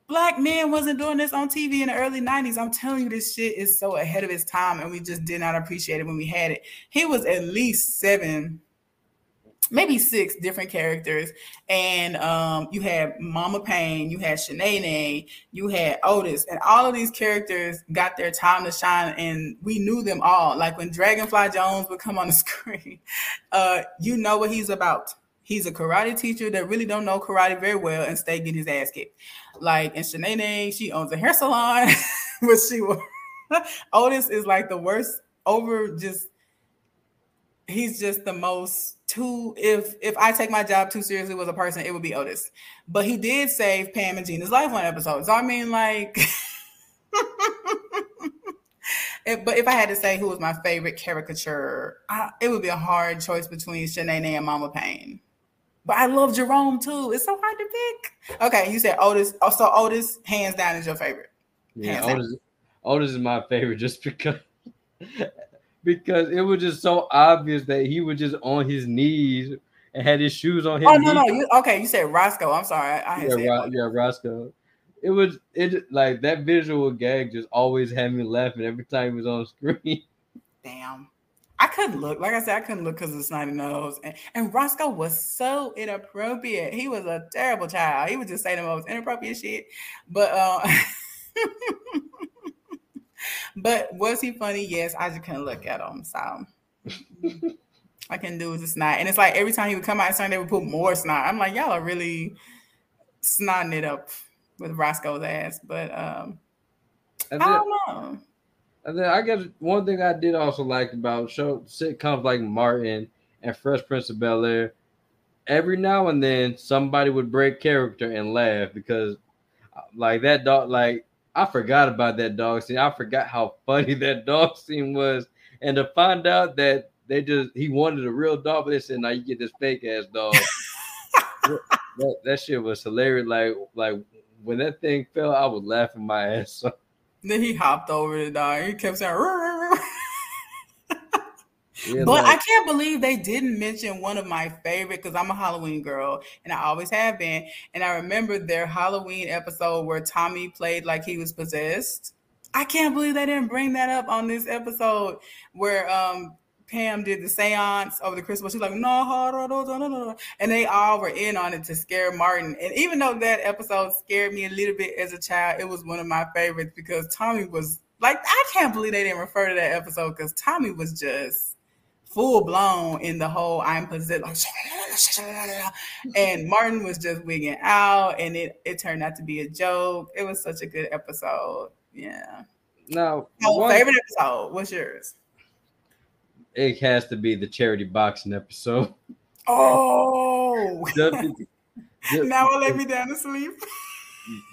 black men wasn't doing this on TV in the early 90s. I'm telling you, this shit is so ahead of its time, and we just did not appreciate it when we had it. He was at least 7, maybe 6 different characters. And you had Mama Payne, you had Shenaynay, you had Otis, and all of these characters got their time to shine, and we knew them all. Like when Dragonfly Jones would come on the screen, you know what he's about. He's a karate teacher that really don't know karate very well and stay getting his ass kicked. Like, and Shenaynay, she owns a hair salon, but she will. Otis is like the worst he's just the most too, if I take my job too seriously was a person, it would be Otis. But he did save Pam and Gina's life one episode. So I mean, like, but if I had to say who was my favorite caricature, it would be a hard choice between Shenaynay and Mama Payne. But I love Jerome too. It's so hard to pick. Okay, you said Otis. Also, Otis, hands down, is your favorite. Yeah, Otis is my favorite just because it was just so obvious that he was just on his knees and had his shoes on his knees. No. You said Roscoe. I'm sorry. Roscoe. It like that visual gag just always had me laughing every time he was on screen. Damn. I couldn't look. Like I said, I couldn't look because of the snotty nose. And Roscoe was so inappropriate. He was a terrible child. He would just say the most inappropriate shit. But but was he funny? Yes, I just couldn't look at him. So I couldn't do it with the snot. And it's like every time he would come out, they would put more snot. I'm like, y'all are really snotting it up with Roscoe's ass. But I don't know. And then I guess one thing I did also like about sitcoms like Martin and Fresh Prince of Bel-Air, every now and then somebody would break character and laugh because Like that dog, like I forgot about that dog scene. I forgot how funny that dog scene was. And to find out that they just, he wanted a real dog, but they said, now you get this fake ass dog. that shit was hilarious. Like when that thing fell, I was laughing my ass off. Then he hopped over the dog. He kept saying, rrr, rrr. Yeah, but I can't believe they didn't mention one of my favorite, because I'm a Halloween girl and I always have been. And I remember their Halloween episode where Tommy played like he was possessed. I can't believe they didn't bring that up on this episode where Pam did the seance over the Christmas. She's like, no. And they all were in on it to scare Martin. And even though that episode scared me a little bit as a child, it was one of my favorites because Tommy was like, I can't believe they didn't refer to that episode because Tommy was just full blown in the whole I'm possessed. Like, and Martin was just wigging out and it turned out to be a joke. It was such a good episode. Yeah. No. Favorite episode. What's yours? It has to be the charity boxing episode. Oh, now it let me down to sleep.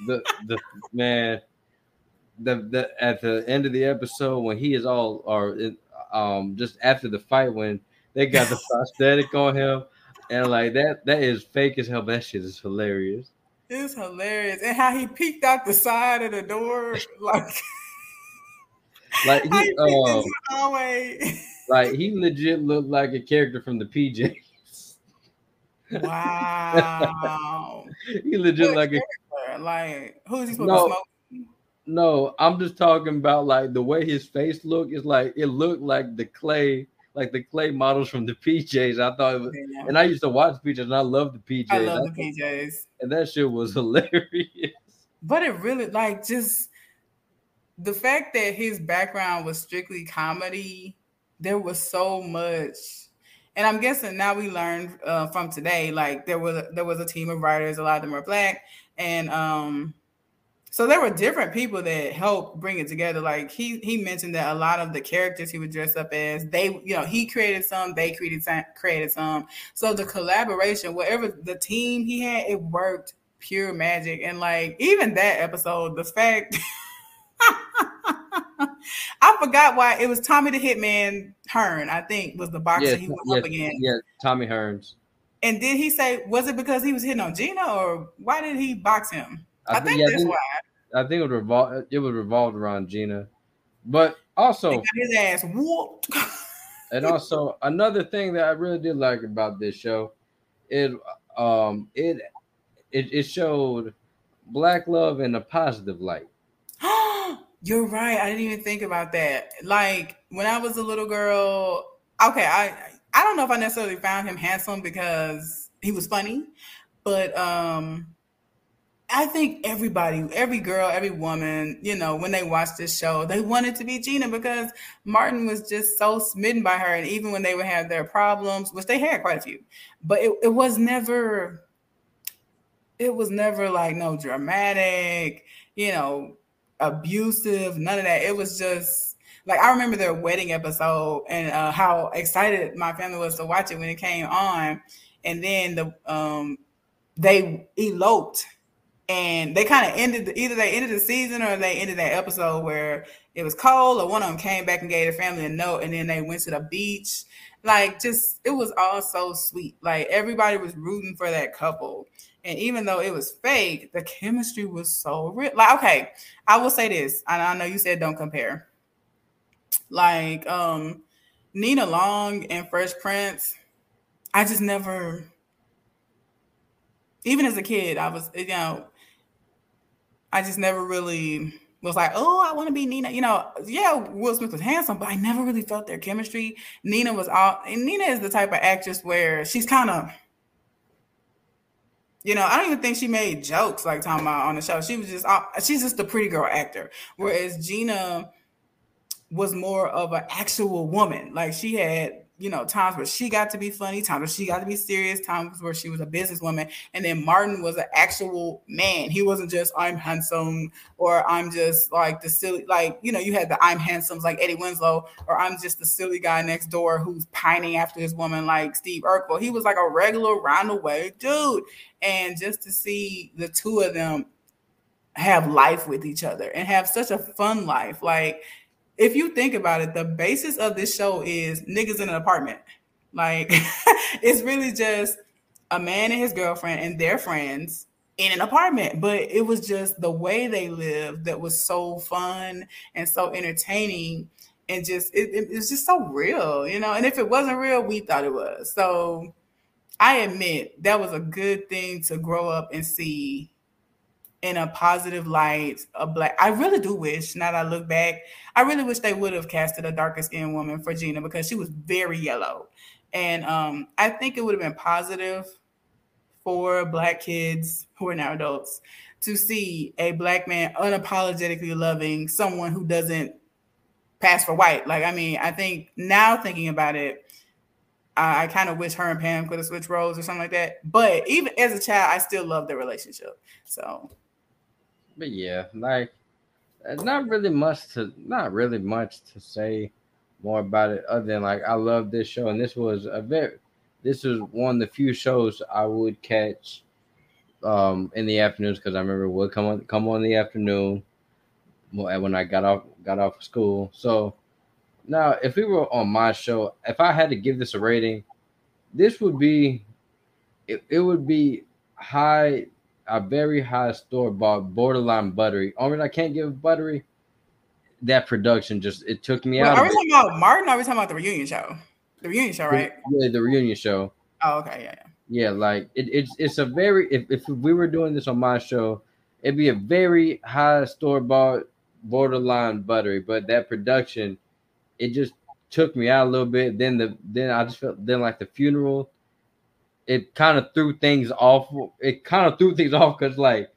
the man, the at the end of the episode when he is all, or just after the fight when they got the prosthetic on him, and like that is fake as hell. But that shit is hilarious. It's hilarious, and how he peeked out the side of the door, like. Like he, like he legit looked like a character from the PJs. Wow. He legit what like character? Like who's he supposed to smoke? No, I'm just talking about like the way his face looked is like it looked like the clay models from the PJs. I thought it was, yeah. And I used to watch the PJs and I loved the PJs. And that shit was hilarious. But it really like just the fact that his background was strictly comedy, there was so much. And I'm guessing now we learned from today, like there was a team of writers, a lot of them are Black. And so there were different people that helped bring it together. Like he mentioned that a lot of the characters he would dress up as, they, you know, he created some, they created some. So the collaboration, whatever the team he had, it worked pure magic. And like, even that episode, the fact... I forgot why it was Tommy the Hitman Hearn, I think, was the boxer he went up against. Yeah, Tommy Hearns. And did he say, was it because he was hitting on Gina, or why did he box him? I think that's why. I think it was revolved around Gina, but also he got his ass whooped. And also another thing that I really did like about this show, it showed Black love in a positive light. You're right. I didn't even think about that. Like when I was a little girl, okay, I don't know if I necessarily found him handsome because he was funny, but I think everybody, every girl, every woman, you know, when they watched this show, they wanted to be Gina because Martin was just so smitten by her. And even when they would have their problems, which they had quite a few, but it was never like no dramatic, you know, abusive, none of that. It was just like, I remember their wedding episode and how excited my family was to watch it when it came on. And then they eloped and they kind of ended the season or they ended that episode where it was cold or one of them came back and gave the family a note and then they went to the beach. Like just, it was all so sweet. Like everybody was rooting for that couple. And even though it was fake, the chemistry was so real. Like, okay, I will say this. I know you said don't compare. Like, Nina Long and Fresh Prince, I just never, even as a kid, I was, you know, I just never really was like, oh, I want to be Nina. You know, yeah, Will Smith was handsome, but I never really felt their chemistry. Nina was all, and Nina is the type of actress where she's kind of, you know, I don't even think she made jokes like talking about on the show. She was just, she's just the pretty girl actor. Whereas Gina was more of an actual woman. Like she had, you know, times where she got to be funny, times where she got to be serious, times where she was a businesswoman. And then Martin was an actual man. He wasn't just, I'm handsome, or I'm just like the silly, like, you know, you had the I'm handsomes like Eddie Winslow, or I'm just the silly guy next door who's pining after his woman like Steve Urkel. He was like a regular round-the-way dude. And just to see the two of them have life with each other and have such a fun life. Like, if you think about it, the basis of this show is niggas in an apartment. Like, it's really just a man and his girlfriend and their friends in an apartment. But it was just the way they lived that was so fun and so entertaining. And just, it's just so real, you know? And if it wasn't real, we thought it was. So I admit that was a good thing to grow up and see in a positive light, a black. I really do wish, now that I look back, I really wish they would have casted a darker skinned woman for Gina, because she was very yellow. And I think it would have been positive for black kids who are now adults to see a black man unapologetically loving someone who doesn't pass for white. Like, I mean, I think now thinking about it, I kind of wish her and Pam could have switched roles or something like that. But even as a child, I still loved their relationship. So. But yeah, like, not really much to say more about it other than, like, I love this show, and this was one of the few shows I would catch in the afternoons, because I remember it would come on in the afternoon when I got off of school. So now, if we were on my show, if I had to give this a rating, this would be it would be high. A very high store-bought, borderline buttery. Only I can't give buttery. That production just, it took me out. Are we talking about Martin? Or are we talking about the reunion show? The reunion show, right? Yeah, the reunion show. Oh, okay, yeah. Yeah, like it's a very. If we were doing this on my show, it'd be a very high store-bought, borderline buttery. But that production, it just took me out a little bit. Then I just felt like the funeral. It kind of threw things off. Because like,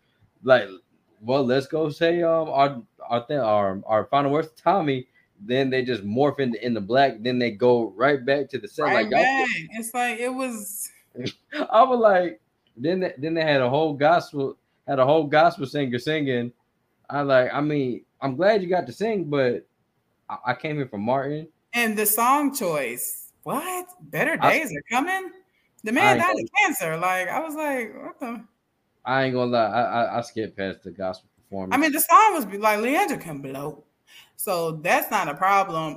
well, let's go say our final words, Tommy. Then they just morph into black. Then they go right back to the set. Right, like, back. It's like it was. I was like, then they had a whole gospel singer singing. I'm glad you got to sing, but I came here for Martin. And the song choice, what? Better days are coming. The man died of cancer. Like, I was like, what the? I ain't gonna lie. I skipped past the gospel performance. I mean, the song was like, Leandra can blow. So that's not a problem.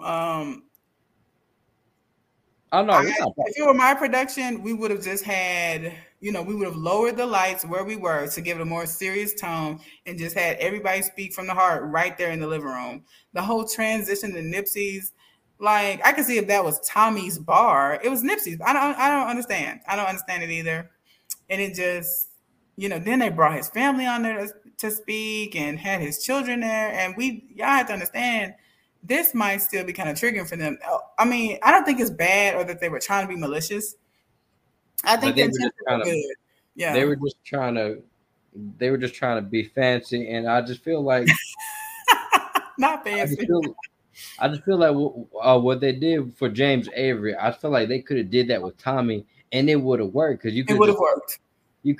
I know. If it were my production, we would have just had, we would have lowered the lights where we were to give it a more serious tone and just had everybody speak from the heart right there in the living room. The whole transition to Nipsey's. Like, I could see if that was Tommy's bar, it was Nipsey's. I don't understand. I don't understand it either. And it just, then they brought his family on there to speak and had his children there. And y'all have to understand, this might still be kind of triggering for them. I mean, I don't think it's bad or that they were trying to be malicious. I think they were just trying to, yeah. They were just trying to be fancy, and I just feel like not fancy. I just feel like what they did for James Avery, I feel like they could have did that with Tommy, and it would have worked, because you could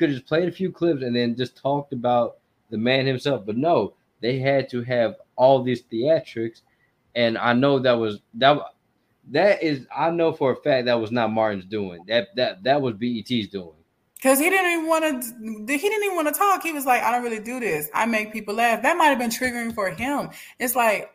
have just played a few clips and then just talked about the man himself. But no, they had to have all these theatrics, and I know that is I know for a fact that was not Martin's doing. That was BET's doing. Because he didn't even want to talk. He was like, I don't really do this. I make people laugh. That might have been triggering for him. It's like,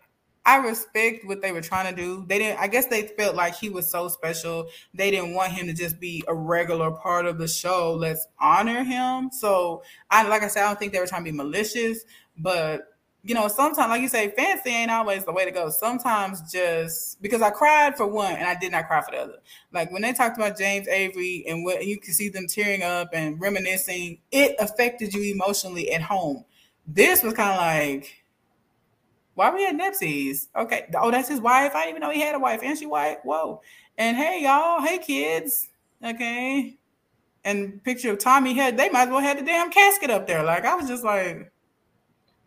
I respect what they were trying to do. They didn't. I guess they felt like he was so special. They didn't want him to just be a regular part of the show. Let's honor him. So, I don't think they were trying to be malicious. But, sometimes, like you say, fancy ain't always the way to go. Sometimes just, because I cried for one and I did not cry for the other. Like, when they talked about James Avery and what you can see them tearing up and reminiscing, it affected you emotionally at home. This was kind of like, why we at Nipsey's? Okay. Oh, that's his wife. I didn't even know he had a wife. And she white. Whoa. And hey, y'all. Hey, kids. Okay. And picture of Tommy head. They might as well have the damn casket up there. Like, I was just like.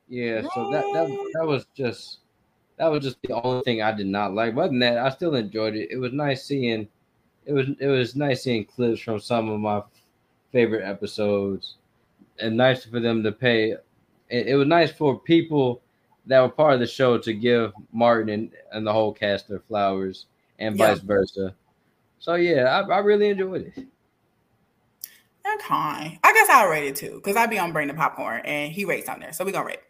Yeah. What? So that was just the only thing I did not like. But other than that, I still enjoyed it. It was nice seeing. It was nice seeing clips from some of my favorite episodes, and nice for them to pay. It was nice for people that were part of the show to give Martin and the whole cast their flowers, and vice versa. So yeah, I really enjoyed it. And kind. I guess I'll rate it too, because I be on Bring the Popcorn and he rates on there. So we're gonna rate.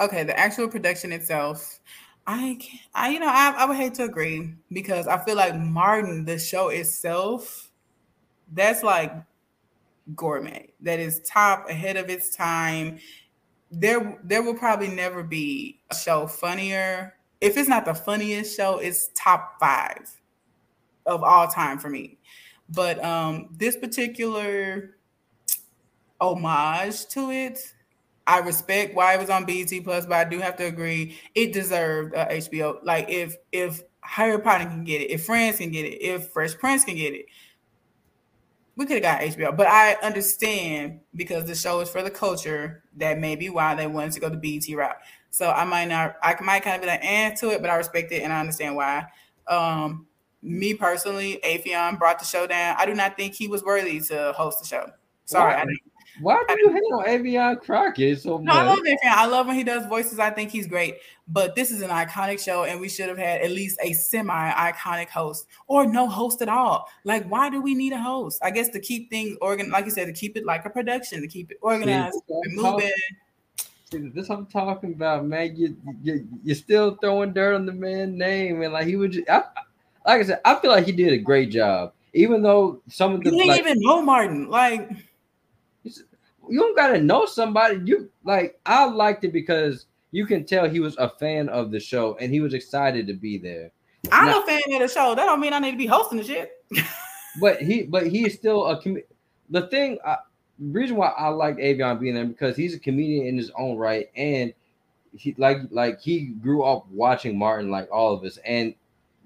Okay, the actual production itself. I would hate to agree, because I feel like Martin, the show itself, that's like gourmet. That is top, ahead of its time. There will probably never be a show funnier. If it's not the funniest show, it's top 5 of all time for me. But this particular homage to it, I respect why it was on BET Plus, but I do have to agree it deserved HBO. Like if Harry Potter can get it, if Friends can get it, if Fresh Prince can get it, we could have got HBO. But I understand, because the show is for the culture, that may be why they wanted to go the BET route. So I might kind of be like to it, but I respect it and I understand why. Me personally, Affion brought the show down. I do not think he was worthy to host the show. Sorry, why do you hate on Affion Crockett so much? No, I love Affion. I love when he does voices. I think he's great. But this is an iconic show, and we should have had at least a semi-iconic host, or no host at all. Like, why do we need a host? I guess to keep things organized, like you said, to keep it like a production, to keep it organized, moving. This I'm talking about, man. You're still throwing dirt on the man's name, and like he would. Like I said, I feel like he did a great job, even though some of the didn't even know Martin. Like, you don't gotta know somebody. You like, I liked it because you can tell he was a fan of the show and he was excited to be there. I'm a fan of the show. That don't mean I need to be hosting the shit. but he is still a comedian. The reason why I liked Affion being there, because he's a comedian in his own right, and he like he grew up watching Martin like all of us, and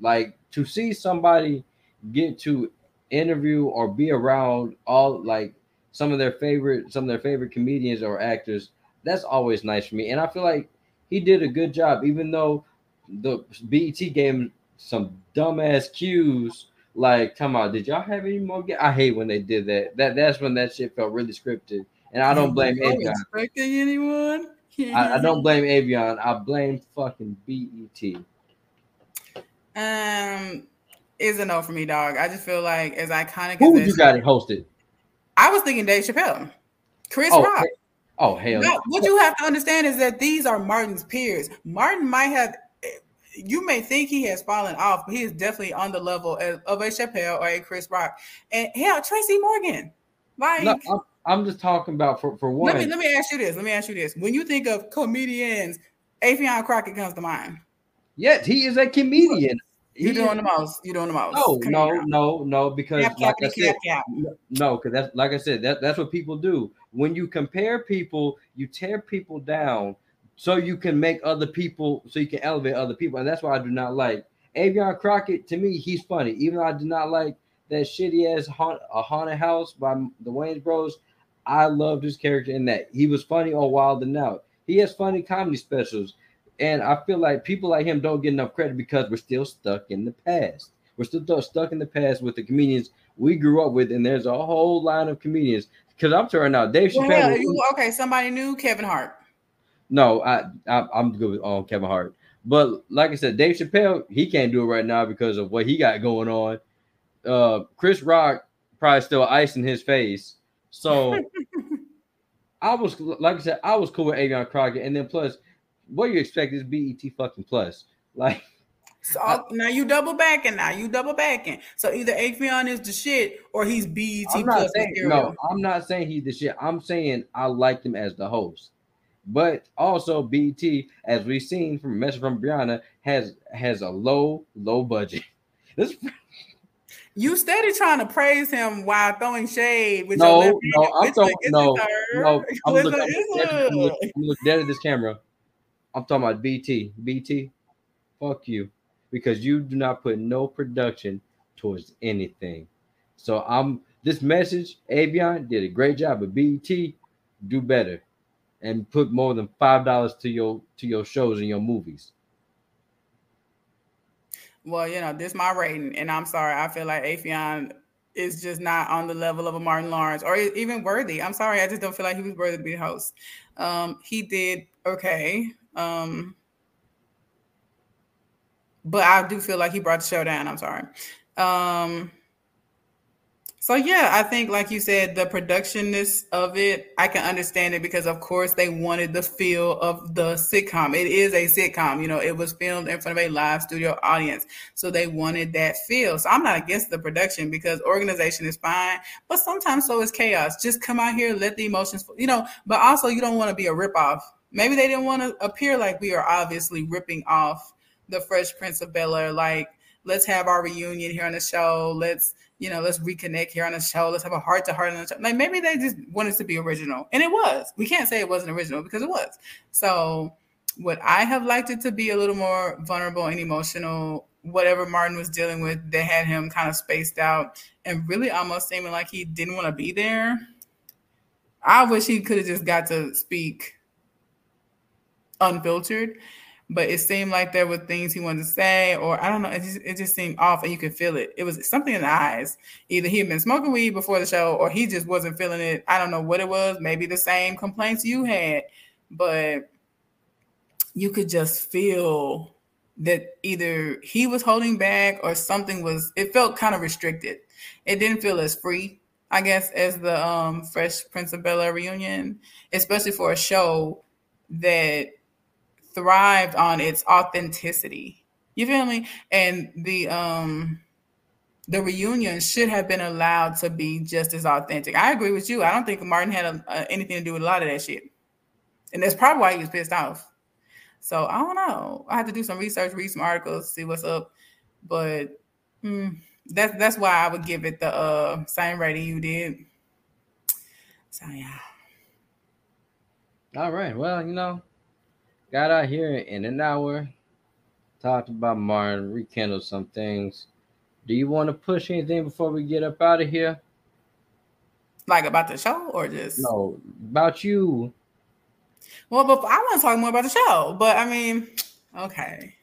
like to see somebody get to interview or be around all like some of their favorite comedians or actors, that's always nice for me. And I feel like he did a good job, even though the BET gave him some dumbass cues. Like, come on, did y'all have any more? I hate when they did that. That's when that shit felt really scripted. And I don't blame Affion. Expecting anyone? I don't blame Affion. I blame fucking BET. Is a no for me, dog. I just feel like as iconic. Who as you got it hosted? I was thinking Dave Chappelle, Chris Rock. Oh hell! No, what you have to understand is that these are Martin's peers. Martin might have. You may think he has fallen off, but he is definitely on the level of a Chappelle or a Chris Rock, and hell, Tracy Morgan. Like, no, I'm just talking about for one. Let me ask you this. When you think of comedians, Affion Crockett comes to mind. Yes, he is a comedian. You're doing the most. No, because that's what people do. When you compare people, you tear people down so you can make other people, so you can elevate other people. And that's why I do not like Affion Crockett. To me, he's funny. Even though I do not like that shitty ass haunted house by the Wayans Bros, I loved his character in that. He was funny on Wild and Out. He has funny comedy specials. And I feel like people like him don't get enough credit because we're still stuck in the past. We're still stuck in the past with the comedians we grew up with, and there's a whole line of comedians. Because I'm turning out Dave Chappelle. Somebody new, Kevin Hart. No, I'm good with Kevin Hart. But like I said, Dave Chappelle, he can't do it right now because of what he got going on. Chris Rock probably still ice in his face. So I was cool with Affion Crockett, and then plus, what you expect is BET fucking Plus. Like, so now you double backing. So either Affion is the shit or he's BET Plus. I'm not saying he's the shit. I'm saying I liked him as the host, but also BET, as we've seen from Message from Brianna, has a low budget. This. You steady trying to praise him while throwing shade with your left hand. I'm looking dead at this camera. I'm talking about BT, fuck you, because you do not put no production towards anything. So this message, Affion did a great job, but BT, do better and put more than $5 to your shows and your movies. Well, this is my rating, and I'm sorry, I feel like Affion is just not on the level of a Martin Lawrence or even worthy. I'm sorry, I just don't feel like he was worthy to be the host. He did okay. But I do feel like he brought the show down. I'm sorry. So yeah, I think like you said, the productionness of it, I can understand it because of course they wanted the feel of the sitcom. It is a sitcom, you know, it was filmed in front of a live studio audience. So they wanted that feel. So I'm not against the production because organization is fine, but sometimes so is chaos. Just come out here, let the emotions, you know, but also you don't want to be a ripoff. Maybe they didn't want to appear like we are obviously ripping off the Fresh Prince of Bel-Air. Like, let's have our reunion here on the show. Let's, you know, let's reconnect here on the show. Let's have a heart to heart on the show. Like maybe they just wanted to be original, and it was. We can't say it wasn't original because it was. So would I have liked it to be a little more vulnerable and emotional? Whatever Martin was dealing with, they had him kind of spaced out and really almost seeming like he didn't want to be there. I wish he could have just got to speak unfiltered. But it seemed like there were things he wanted to say, or I don't know, it just seemed off and you could feel it. It was something in the eyes. Either he had been smoking weed before the show or he just wasn't feeling it. I don't know what it was. Maybe the same complaints you had, but you could just feel that either he was holding back or something was, it felt kind of restricted. It didn't feel as free, I guess, as the Fresh Prince of Bel-Air reunion, especially for a show that thrived on its authenticity. You feel me? And the reunion should have been allowed to be just as authentic. I agree with you. I don't think Martin had anything to do with a lot of that shit. And that's probably why he was pissed off. So I don't know. I have to do some research, read some articles, see what's up. But that's why I would give it the same rating you did. So yeah. All right. Well, you know, got out here in an hour, talked about Martin, rekindled some things. Do you want to push anything before we get up out of here? Like about the show or just? No, about you. Well, but I want to talk more about the show, but I mean, okay.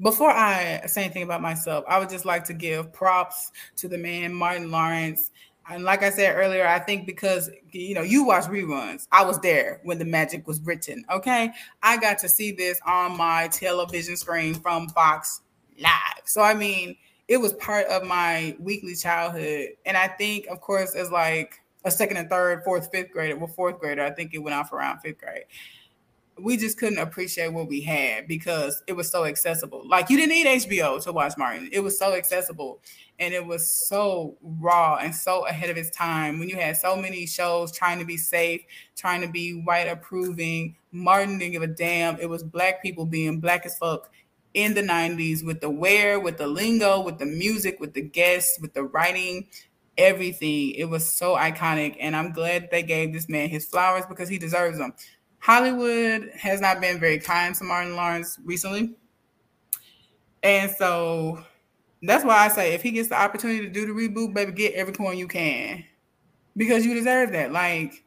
Before I say anything about myself, I would just like to give props to the man, Martin Lawrence. And like I said earlier, I think because, you know, you watch reruns. I was there when the magic was written, okay? I got to see this on my television screen from Fox Live. So, I mean, it was part of my weekly childhood. And I think, of course, as like a second and third, fourth grader, I think it went off around fifth grade. We just couldn't appreciate what we had because it was so accessible. Like, you didn't need HBO to watch Martin. It was so accessible. And it was so raw and so ahead of its time when you had so many shows trying to be safe, trying to be white approving. Martin didn't give a damn. It was black people being black as fuck in the 90s with the wear, with the lingo, with the music, with the guests, with the writing, everything. It was so iconic. And I'm glad they gave this man his flowers because he deserves them. Hollywood has not been very kind to Martin Lawrence recently. And so that's why I say if he gets the opportunity to do the reboot, baby, get every coin you can because you deserve that. Like,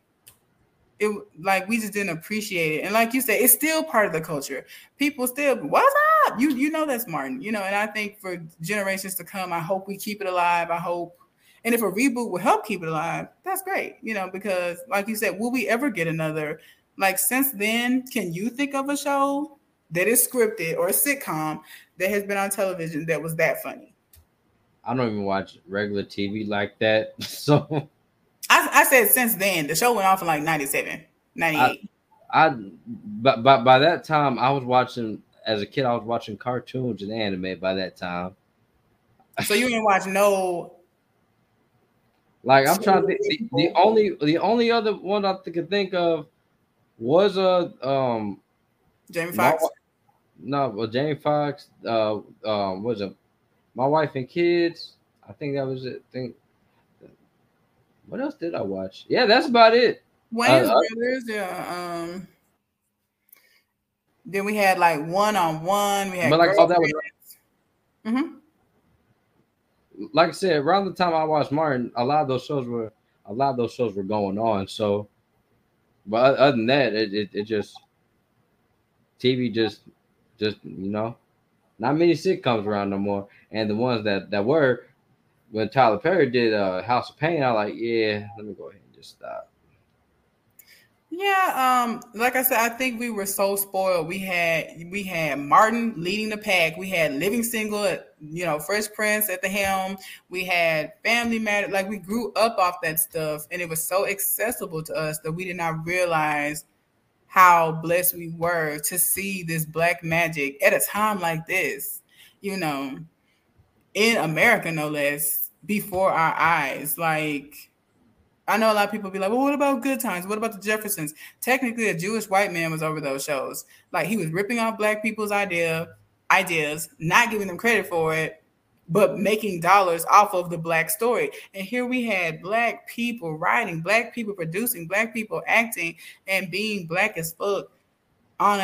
it, like we just didn't appreciate it. And like you said, it's still part of the culture. People still, what's up? You know that's Martin, you know, and I think for generations to come, I hope we keep it alive. I hope. And if a reboot will help keep it alive, that's great, you know, because like you said, will we ever get another? Like, since then, can you think of a show that is scripted or a sitcom that has been on television that was that funny? I don't even watch regular TV like that. So I said since then. The show went off in like 97, 98. By that time, I was watching, as a kid, I was watching cartoons and anime by that time. So you didn't watch no... Like, I'm trying to think. The only other one I could think of was Jamie Foxx? Jamie Foxx. Was it My Wife and Kids? I think that was it. What else did I watch? Yeah, that's about it. Wayne's Brothers. Yeah. Then we had like One-on-One. We had. But like all that was. Mm-hmm. Like I said, around the time I watched Martin, a lot of those shows were going on. So. But other than that, it just TV just you know, not many sitcoms around no more. And the ones that were, when Tyler Perry did House of Pain, I was like, yeah, let me go ahead and just stop. Yeah, like I said, I think we were so spoiled. We had Martin leading the pack. We had Living Single at you know, Fresh Prince at the helm. We had Family Matters. Like, we grew up off that stuff, and it was so accessible to us that we did not realize how blessed we were to see this black magic at a time like this, you know, in America, no less, before our eyes. Like, I know a lot of people be like, well, what about Good Times? What about the Jeffersons? Technically, a Jewish white man was over those shows. Like, he was ripping off black people's ideas, not giving them credit for it, but making dollars off of the black story. And here we had black people writing, black people producing, black people acting, and being black as fuck on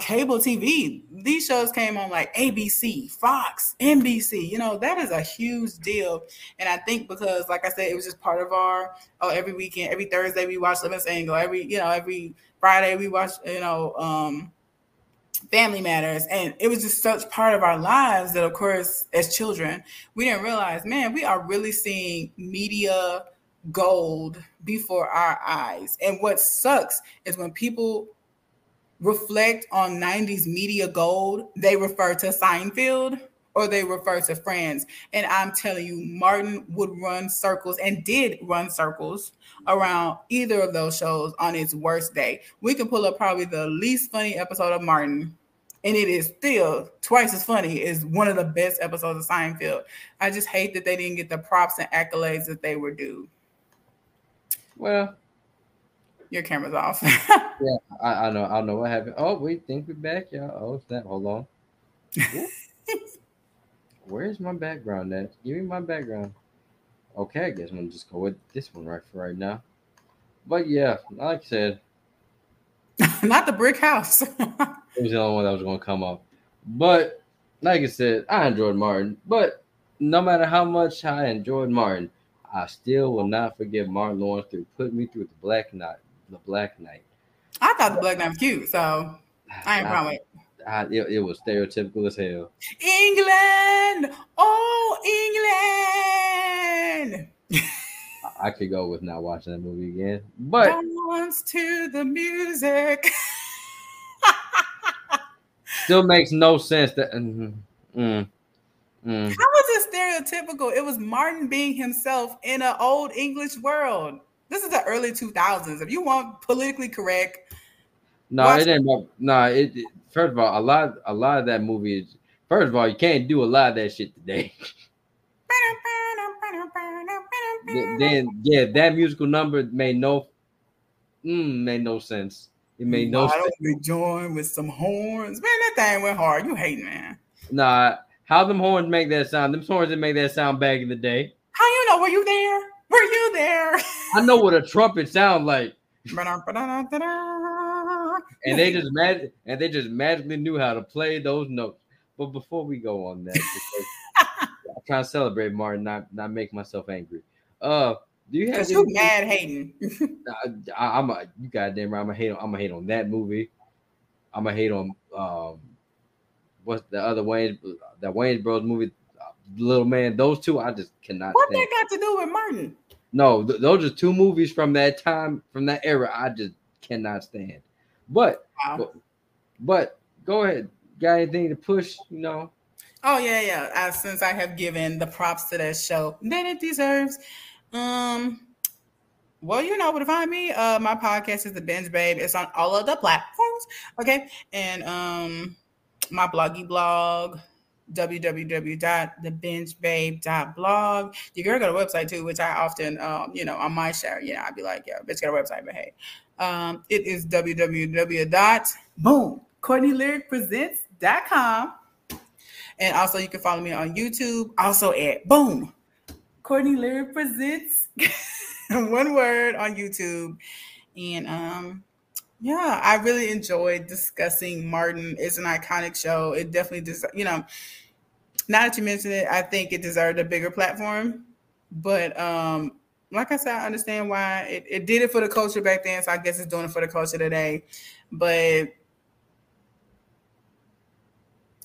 cable TV. These shows came on like ABC, Fox, NBC. You know, that is a huge deal. And I think because, like I said, it was just part of our, every weekend, every Thursday we watched Living Single, every Friday we watched, Family Matters, and it was just such part of our lives that, of course, as children, we didn't realize, man, we are really seeing media gold before our eyes. And what sucks is when people reflect on 90s media gold, they refer to Seinfeld or they refer to Friends. And I'm telling you, Martin would run circles and did run circles around either of those shows on its worst day. We can pull up probably the least funny episode of Martin, and it is still twice as funny as one of the best episodes of Seinfeld. I just hate that they didn't get the props and accolades that they were due. Well, your camera's off. Yeah, I know what happened. Oh, we think we're back, y'all. Oh, that, hold on. Where's my background at? Give me my background. Okay, I guess I'm gonna just go with this one right now. But yeah, like I said, not the brick house. It was the only one that was gonna come up. But like I said, I enjoyed Martin. But no matter how much I enjoyed Martin, I still will not forgive Martin Lawrence for putting me through the Black Knight. I thought the Black Knight was cute, so I ain't probably. It was stereotypical as hell. England, oh England! I could go with not watching that movie again, but dance to the music. Still makes no sense. That how was it stereotypical? It was Martin being himself in an old English world. This is the early 2000s. If you want politically correct, it didn't. First of all, a lot of that movie is, first of all, you can't do a lot of that shit today. Then yeah, that musical number made no sense. It made no sense. I don't rejoin with some horns. Man, that thing went hard. You hate, man. Nah, how them horns make that sound? Them horns didn't make that sound back in the day. How you know? Were you there? Were you there? I know what a trumpet sound like. And they just magically knew how to play those notes. But before we go on that, I'm trying to celebrate Martin, not make myself angry. Do you have? You mad hating? You goddamn right. I'm a hate on that movie. I'm a hate on what's the other Wayne Bros movie, Little Man. Those two, I just cannot. What that got to do with Martin? No, those are two movies from that time, from that era. I just cannot stand. But wow. but go ahead. Got anything to push? You know. Oh yeah. Since I have given the props to that show that it deserves, well, you know where to find me. My podcast is The Binge Babe. It's on all of the platforms. Okay, and my bloggy blog. www.thebingebabe.blog. Your girl got a website too, which I often, on my show, I'd be like, yeah, bitch got a website, but hey. It is www.CourtneyLyricPresents.com. And also you can follow me on YouTube, also at Courtney Lyric Presents, one word, on YouTube. And yeah, I really enjoyed discussing Martin. It's an iconic show. It definitely now that you mention it, I think it deserved a bigger platform. But like I said, I understand why it did it for the culture back then, so I guess it's doing it for the culture today. But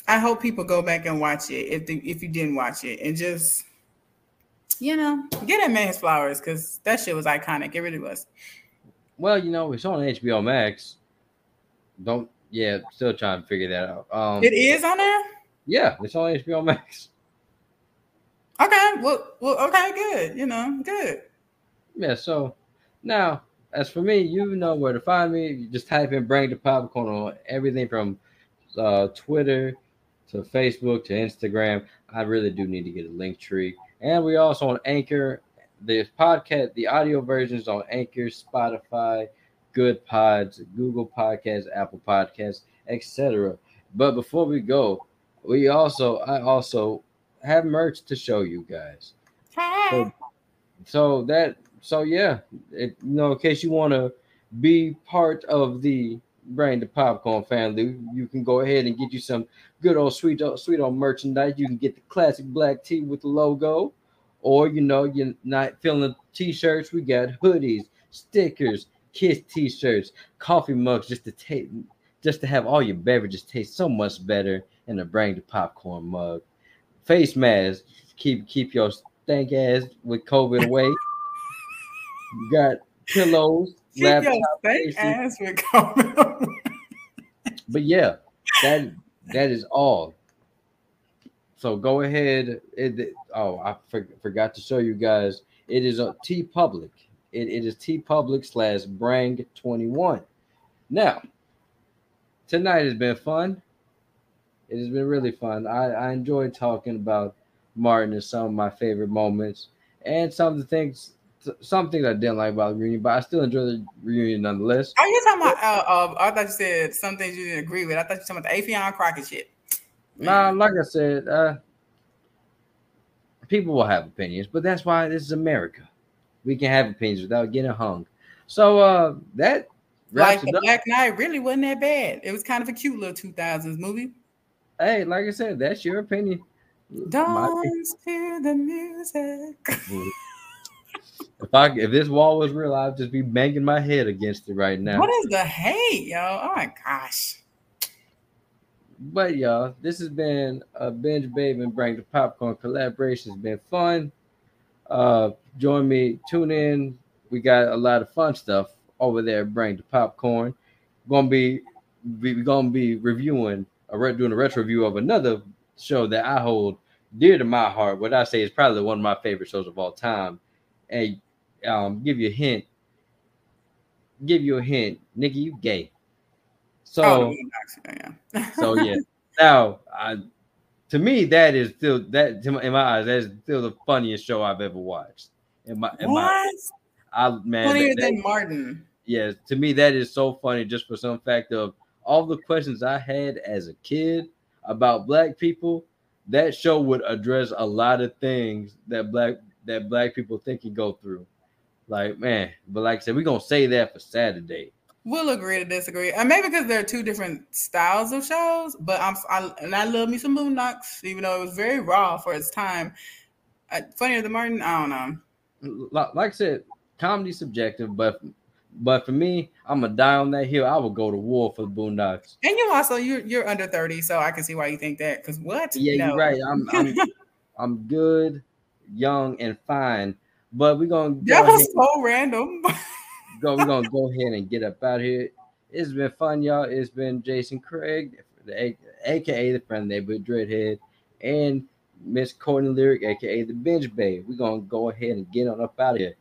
I hope people go back and watch it if you didn't watch it, and just, get that man his flowers, because that shit was iconic. It really was. Well, it's on HBO Max. Still trying to figure that out. It is on there? Yeah, it's on HBO Max. Okay, well, okay, good. You know, good. Yeah, so now, as for me, you know where to find me. You just type in Brang Da Popcorn on everything from Twitter to Facebook to Instagram. I really do need to get a link tree. And we also on Anchor. The podcast, the audio versions on Anchor, Spotify, Good Pods, Google Podcasts, Apple Podcasts, etc. But before we go, I also have merch to show you guys. Hey. So in case you want to be part of the Brang Da Popcorn family, you can go ahead and get you some good old sweet old merchandise. You can get the classic black tee with the logo. Or, you're not feeling t-shirts. We got hoodies, stickers, kiss t-shirts, coffee mugs, just to have all your beverages taste so much better in a Brang Da Popcorn mug. Face masks, keep your stank ass with COVID away. You got pillows, laptop cases. Ass with COVID. But yeah, that is all. So go ahead. I forgot to show you guys. It is a T Public. It is T Public /Brang21. Now, tonight has been fun. It has been really fun. I enjoyed talking about Martin and some of my favorite moments and some things I didn't like about the reunion, but I still enjoy the reunion nonetheless. Are you talking about? I thought you said some things you didn't agree with. I thought you were talking about the Affion Crockett shit. Nah, like I said, people will have opinions, but that's why this is America. We can have opinions without getting hung. So that wraps it up. Black Knight really wasn't that bad. It was kind of a cute little 2000s movie. Hey, like I said, that's your opinion. Don't hear the music. If this wall was real, I'd just be banging my head against it right now. What is the hate, yo? Oh my gosh. But y'all, this has been a Binge Babe and Brang Da Popcorn collaboration. It's been fun. Join me, tune in. We got a lot of fun stuff over there at Brang Da Popcorn. We're gonna be reviewing or doing a retro review of another show that I hold dear to my heart. What I say is probably one of my favorite shows of all time. And give you a hint, Nikki, you gay. So yeah. Now, to me, that is still in my eyes, that is still the funniest show I've ever watched. Funnier than Martin. Yeah, to me, that is so funny. Just for some fact of all the questions I had as a kid about black people, that show would address a lot of things that black people think and go through. Like, man, but like I said, we're gonna say that for Saturday. We'll agree to disagree, and maybe because there are two different styles of shows. But I love me some Boondocks, even though it was very raw for its time. Funnier than Martin, I don't know. Like I said, comedy's subjective, but for me, I'm a die on that hill. I would go to war for the Boondocks. And you also you're under 30, so I can see why you think that. Because what? Yeah, no. You're right. I'm I'm good, young, and fine. But we're gonna. That was so random. We're going to go ahead and get up out of here. It's been fun, y'all. It's been Jason Craig, a.k.a. the Friend Neighborhood Dreadhead, and Miss Courtney Lyric, a.k.a. the Binge Babe. We're going to go ahead and get on up out of here.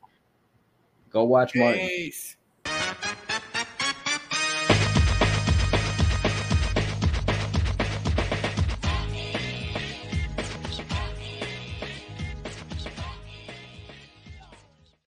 Go watch Martin. Peace.